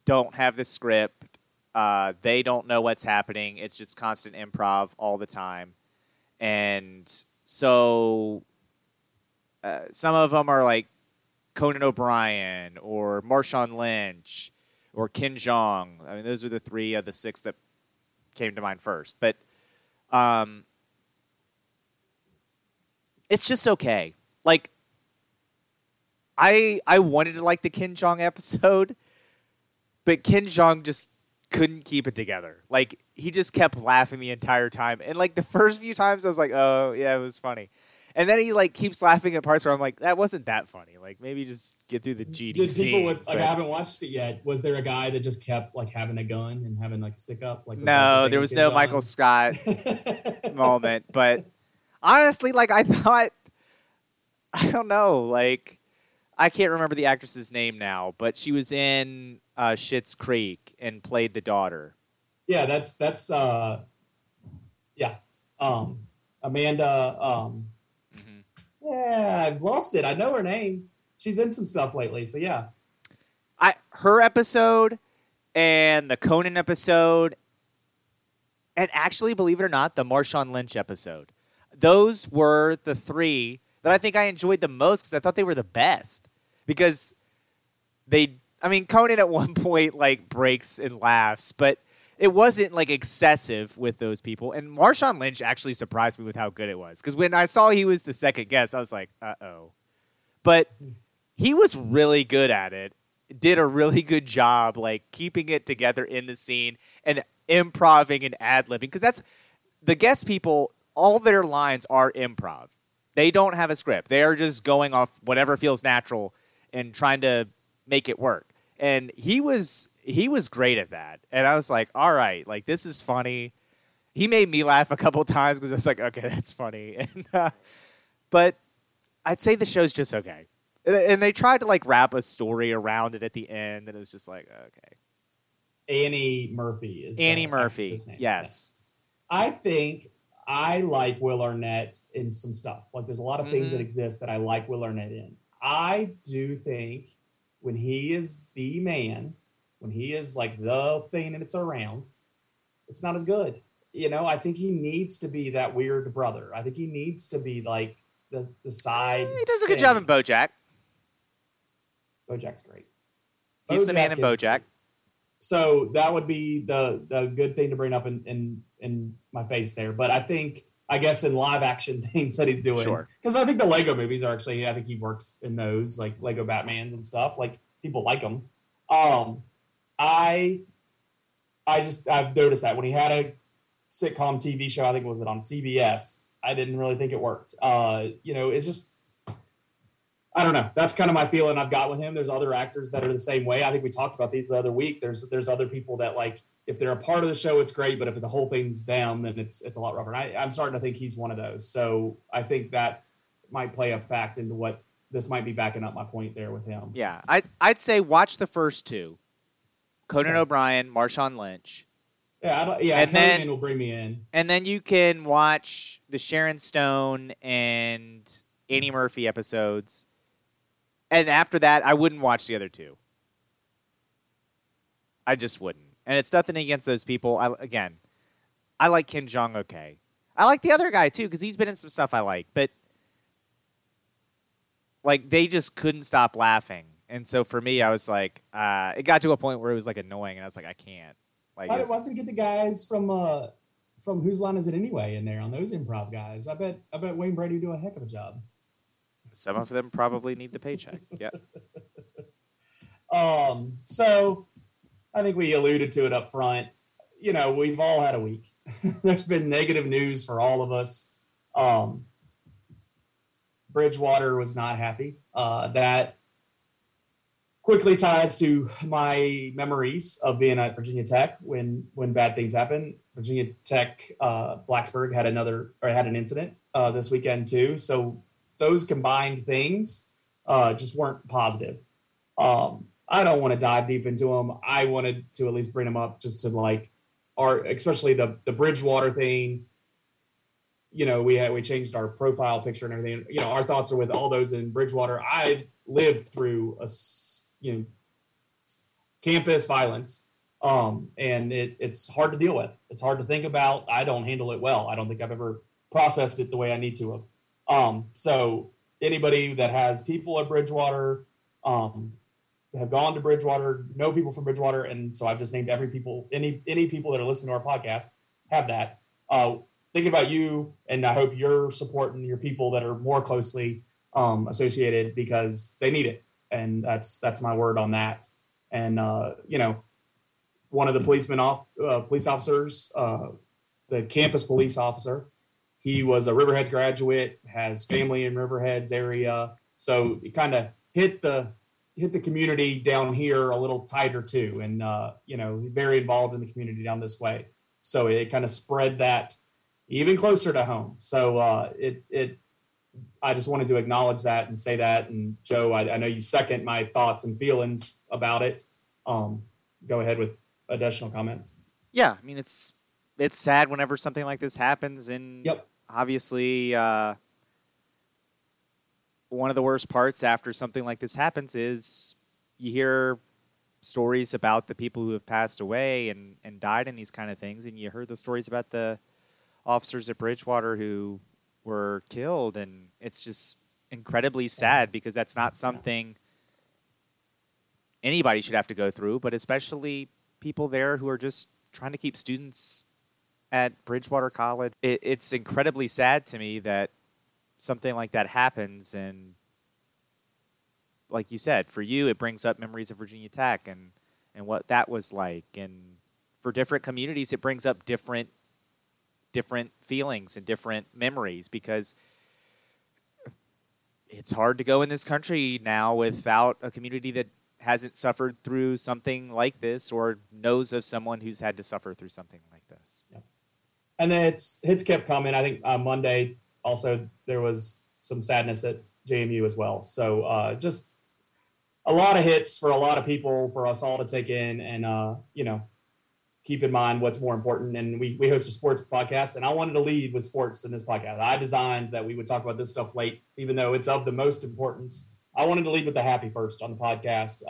don't have the script. They don't know what's happening. It's just constant improv all the time. And so some of them are like Conan O'Brien or Marshawn Lynch or Ken Jeong. I mean, those are the three of the six that came to mind first, but it's just okay. Like, I wanted to like the Ken Jeong episode, but Ken Jeong just couldn't keep it together. Like, he just kept laughing the entire time. And, like, the first few times I was like, oh, yeah, it was funny. And then he, like, keeps laughing at parts where I'm like, that wasn't that funny. Like, maybe just get through the GD scene. I haven't watched it yet. Was there a guy that just kept, like, having a gun and having, like, a stick up? Like, no, there was no Michael Scott moment. But honestly, like, I thought, I don't know. Like, I can't remember the actress's name now, but she was in Schitt's Creek and played the daughter. Yeah, that's Amanda Yeah, I've lost it. I know her name. She's in some stuff lately, so yeah. Her episode and the Conan episode and actually, believe it or not, the Marshawn Lynch episode. Those were the three that I think I enjoyed the most because I thought they were the best. Because Conan at one point, breaks and laughs, but it wasn't, excessive with those people. And Marshawn Lynch actually surprised me with how good it was. Because when I saw he was the second guest, I was like, uh-oh. But he was really good at it, did a really good job, keeping it together in the scene and improving and ad-libbing. Because that's – the guest people, all their lines are improv. They don't have a script. They are just going off whatever feels natural and trying to – make it work. And he was great at that. And I was like, all right, this is funny. He made me laugh a couple times because I was like, okay, that's funny. And, but I'd say the show's just okay. And they tried to wrap a story around it at the end. And it was just like, okay. Annie Murphy. Yes. I think I like Will Arnett in some stuff. There's a lot of things that exist that I like Will Arnett in. I do think when he is the man, when he is the thing and it's around, it's not as good. I think he needs to be that weird brother. I think he needs to be the side. He does a good job in BoJack. BoJack's great. He's the man in BoJack. So that would be the good thing to bring up in my face there. But I guess in live action things that he's doing. Sure. Because I think the Lego movies are actually, I think he works in those, Lego Batmans and stuff. People like him. I've noticed that when he had a sitcom TV show, I think was it on CBS, I didn't really think it worked. It's just, I don't know. That's kind of my feeling I've got with him. There's other actors that are the same way. I think we talked about these the other week. There's other people that if they're a part of the show, it's great. But if the whole thing's down, then it's a lot rougher. And I'm starting to think he's one of those. So I think that might play a fact into what this might be backing up my point there with him. Yeah, I'd say watch the first two. Conan O'Brien, Marshawn Lynch. Conan will bring me in. And then you can watch the Sharon Stone and Annie Murphy episodes. And after that, I wouldn't watch the other two. I just wouldn't. And it's nothing against those people. I like Kim Jong okay. I like the other guy, too, because he's been in some stuff I like. But, they just couldn't stop laughing. And so, for me, I was like, it got to a point where it was, annoying. And I was like, I can't. But it wasn't get the guys from Whose Line Is It Anyway in there on those improv guys. I bet Wayne Brady would do a heck of a job. Some of them probably need the paycheck. Yeah. So... I think we alluded to it up front. We've all had a week. There's been negative news for all of us. Bridgewater was not happy. That quickly ties to my memories of being at Virginia Tech when bad things happen. Virginia Tech Blacksburg had an incident this weekend too. So those combined things just weren't positive. I don't want to dive deep into them. I wanted to at least bring them up just to especially the Bridgewater thing. We changed our profile picture and everything. Our thoughts are with all those in Bridgewater. I lived through a campus violence, and it's hard to deal with. It's hard to think about. I don't handle it well. I don't think I've ever processed it the way I need to have. So anybody that has people at Bridgewater, have gone to Bridgewater, know people from Bridgewater, and so I've just named any people that are listening to our podcast have that. Thinking about you, and I hope you're supporting your people that are more closely associated because they need it, and that's my word on that. And one of the police officers, the campus police officer, he was a Riverheads graduate, has family in Riverheads area, so it kind of hit the community down here a little tighter too. And, very involved in the community down this way. So it kind of spread that even closer to home. So I just wanted to acknowledge that and say that. And Joe, I know you second my thoughts and feelings about it. Go ahead with additional comments. Yeah. I mean, it's sad whenever something like this happens. And obviously, one of the worst parts after something like this happens is you hear stories about the people who have passed away and died in these kind of things. And you heard the stories about the officers at Bridgewater who were killed. And it's just incredibly sad because that's not something anybody should have to go through, but especially people there who are just trying to keep students at Bridgewater College. It's incredibly sad to me that something like that happens. And like you said, for you, it brings up memories of Virginia Tech and what that was like. And for different communities, it brings up different feelings and different memories, because it's hard to go in this country now without a community that hasn't suffered through something like this or knows of someone who's had to suffer through something like this. Yeah. And then hits kept coming. I think Monday also there was some sadness at JMU as well. So just a lot of hits for a lot of people, for us all to take in and, keep in mind what's more important. And we host a sports podcast, and I wanted to lead with sports in this podcast. I designed that we would talk about this stuff late, even though it's of the most importance. I wanted to lead with the happy first on the podcast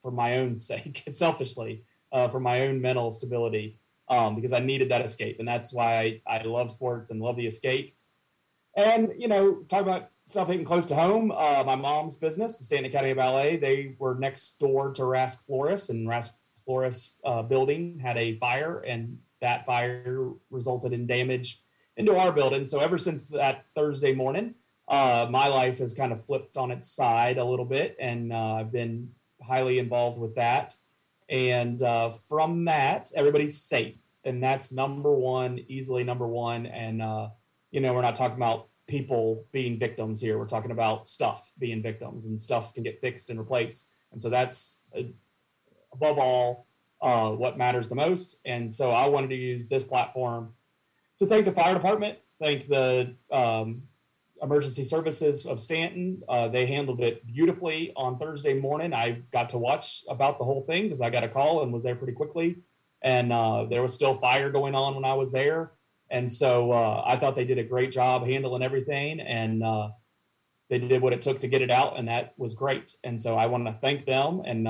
for my own sake, selfishly, for my own mental stability, because I needed that escape. And that's why I love sports and love the escape. And, talk about stuff even close to home. My mom's business, the Staunton Academy of Ballet, they were next door to Rask Flores, and Rask Flores building had a fire, and that fire resulted in damage into our building. So ever since that Thursday morning, my life has kind of flipped on its side a little bit, and I've been highly involved with that. And from that, everybody's safe, and that's number one, easily number one. And, we're not talking about people being victims here. We're talking about stuff being victims, and stuff can get fixed and replaced. And so that's, above all, what matters the most. And so I wanted to use this platform to thank the fire department, thank the emergency services of Staunton. They handled it beautifully on Thursday morning. I got to watch about the whole thing because I got a call and was there pretty quickly. And there was still fire going on when I was there. And so I thought they did a great job handling everything, and they did what it took to get it out. And that was great. And so I wanted to thank them. And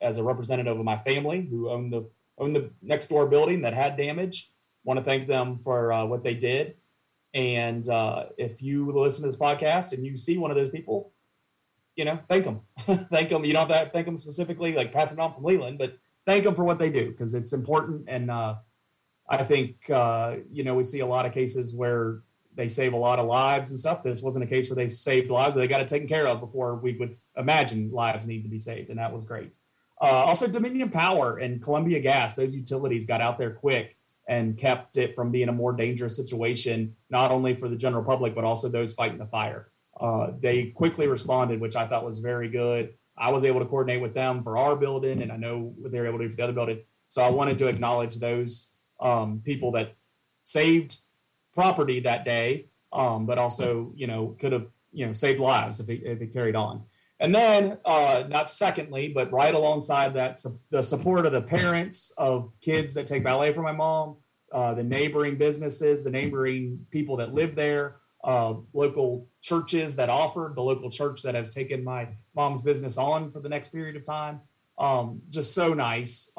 as a representative of my family who owned the next door building that had damage, want to thank them for what they did. And if you listen to this podcast and you see one of those people, thank them. Thank them. You don't have to thank them specifically, like passing it on from Leland, but thank them for what they do, because it's important. And I think, we see a lot of cases where they save a lot of lives and stuff. This wasn't a case where they saved lives, but they got it taken care of before we would imagine lives need to be saved. And that was great. Also, Dominion Power and Columbia Gas, those utilities got out there quick and kept it from being a more dangerous situation, not only for the general public, but also those fighting the fire. They quickly responded, which I thought was very good. I was able to coordinate with them for our building, and I know what they were able to do for the other building. So I wanted to acknowledge those people that saved property that day, but also, could have, saved lives if it carried on. And then, not secondly, but right alongside that, the support of the parents of kids that take ballet from my mom, the neighboring businesses, the neighboring people that live there, local churches that offered, the local church that has taken my mom's business on for the next period of time. Just so nice.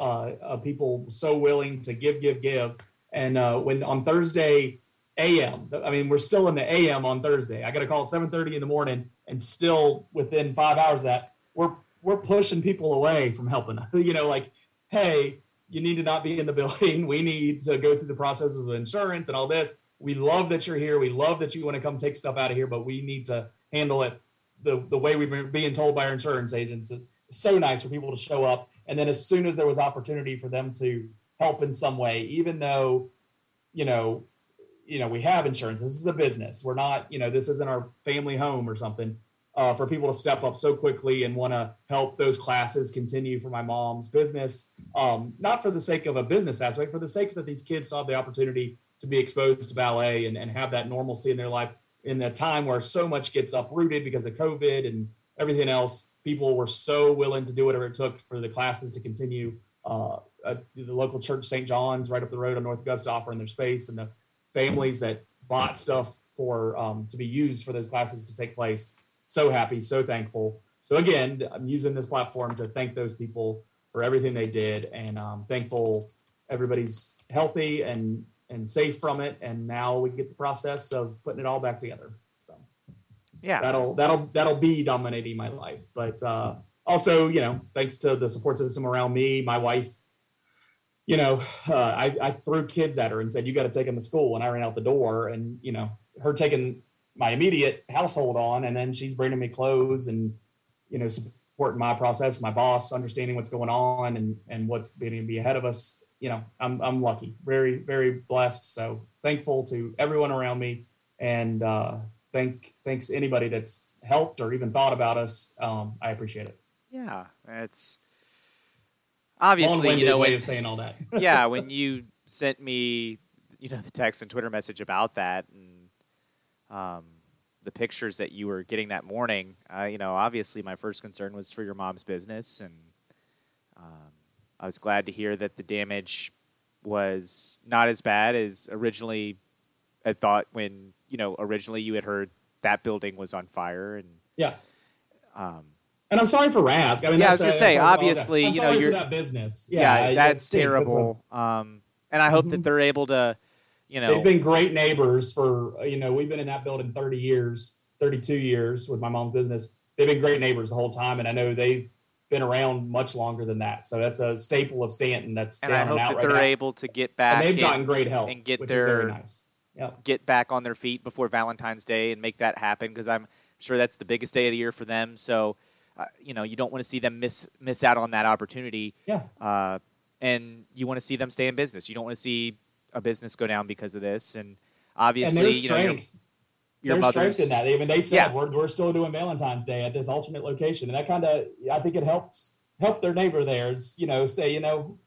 People so willing to give. And when on Thursday a.m., I mean, we're still in the a.m. on Thursday. I got a call at 7:30 in the morning. And still within 5 hours of that, we're pushing people away from helping. Hey, you need to not be in the building. We need to go through the process of insurance and all this. We love that you're here. We love that you want to come take stuff out of here, but we need to handle it the way we've been being told by our insurance agents. It's so nice for people to show up. And then as soon as there was opportunity for them to help in some way, even though, we have insurance. This is a business. We're not, this isn't our family home or something. For people to step up so quickly and want to help those classes continue for my mom's business, not for the sake of a business aspect, for the sake that these kids have the opportunity to be exposed to ballet and have that normalcy in their life in a time where so much gets uprooted because of COVID and everything else. People were so willing to do whatever it took for the classes to continue. The local church, St. John's, right up the road on North Augusta, offering their space, and the families that bought stuff for to be used for those classes to take place. so happy, so thankful. So again, I'm using this platform to thank those people for everything they did, and I'm thankful everybody's healthy and safe from it. And now we get the process of putting it all back together. So yeah, that'll be dominating my life. But also, you know, thanks to the support system around me, my wife, you know, I threw kids at her and said, you got to take them to school. And I ran out the door, and, you know, her taking my immediate household on, and then she's bringing me clothes and, you know, supporting my process, my boss, understanding what's going on and what's going to be ahead of us. You know, I'm lucky, very, very blessed. So thankful to everyone around me, and thanks anybody that's helped or even thought about us. I appreciate it. Yeah, it's obviously, you know, way of saying all that. Yeah, when you sent me, you know, the text and Twitter message about that, and the pictures that you were getting that morning, you know, obviously my first concern was for your mom's business, and I was glad to hear that the damage was not as bad as originally I thought when, you know, originally you had heard that building was on fire. And yeah. And I'm sorry for Rask. I mean, yeah, I was going to say, obviously, you know, you're that business. Yeah, yeah, that's terrible. And I hope that they're able to, you know, they've been great neighbors for, you know, we've been in that building 30 years, 32 years with my mom's business. They've been great neighbors the whole time. And I know they've been around much longer than that, so that's a staple of Staunton. That's and I hope that they're able to get back. They've gotten great help and get their get back on their feet before Valentine's Day and make that happen, because I'm sure that's the biggest day of the year for them. So, you know, you don't want to see them miss out on that opportunity. Yeah, and you want to see them stay in business. You don't want to see a business go down because of this. And obviously, and you know, there's strength in that. Even they said, yeah, we're still doing Valentine's Day at this alternate location. And that kind of, I think it helped their neighbor there, you know, say, you know,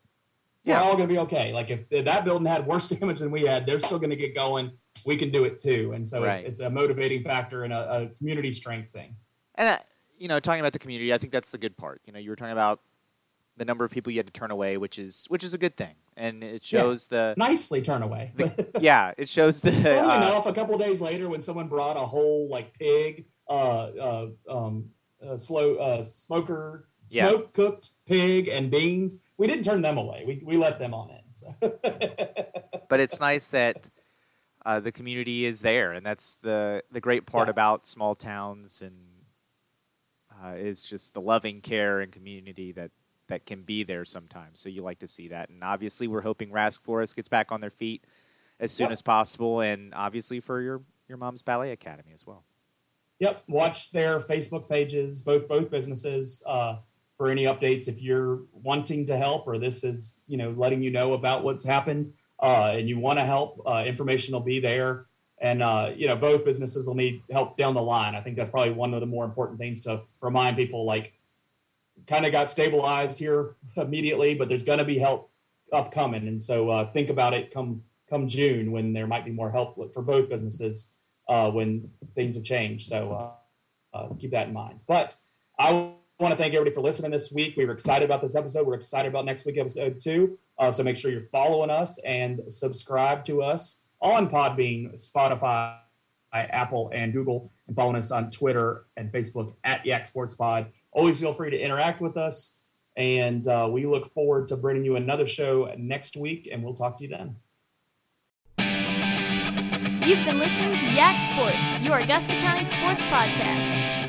yeah, we're all going to be okay. Like if that building had worse damage than we had, they're still going to get going. We can do it too. And so right, it's a motivating factor and a community strength thing. And, you know, talking about the community, I think that's the good part. You know, you were talking about the number of people you had to turn away, which is a good thing. And it shows the nicely turn away. It shows the enough. A couple of days later, when someone brought a whole like pig, smoke cooked pig and beans, we didn't turn them away. We let them on in. So. But it's nice that the community is there, and that's the great part about small towns, and is just the loving care and community that can be there sometimes. So you like to see that. And obviously we're hoping Rask Flores gets back on their feet as soon as possible. And obviously for your mom's ballet academy as well. Yep. Watch their Facebook pages, both businesses, for any updates. If you're wanting to help, or this is, you know, letting you know about what's happened, and you want to help, information will be there. And, you know, both businesses will need help down the line. I think that's probably one of the more important things to remind people, like, kind of got stabilized here immediately, but there's going to be help upcoming. And so think about it come June, when there might be more help for both businesses when things have changed. So keep that in mind. But I want to thank everybody for listening this week. We were excited about this episode. We're excited about next week, episode 2. So make sure you're following us and subscribe to us on Podbean, Spotify, Apple, and Google, and following us on Twitter and Facebook at Yak Sports Pod. Always feel free to interact with us, and we look forward to bringing you another show next week, and we'll talk to you then. You've been listening to Yak Sports, your Augusta County sports podcast.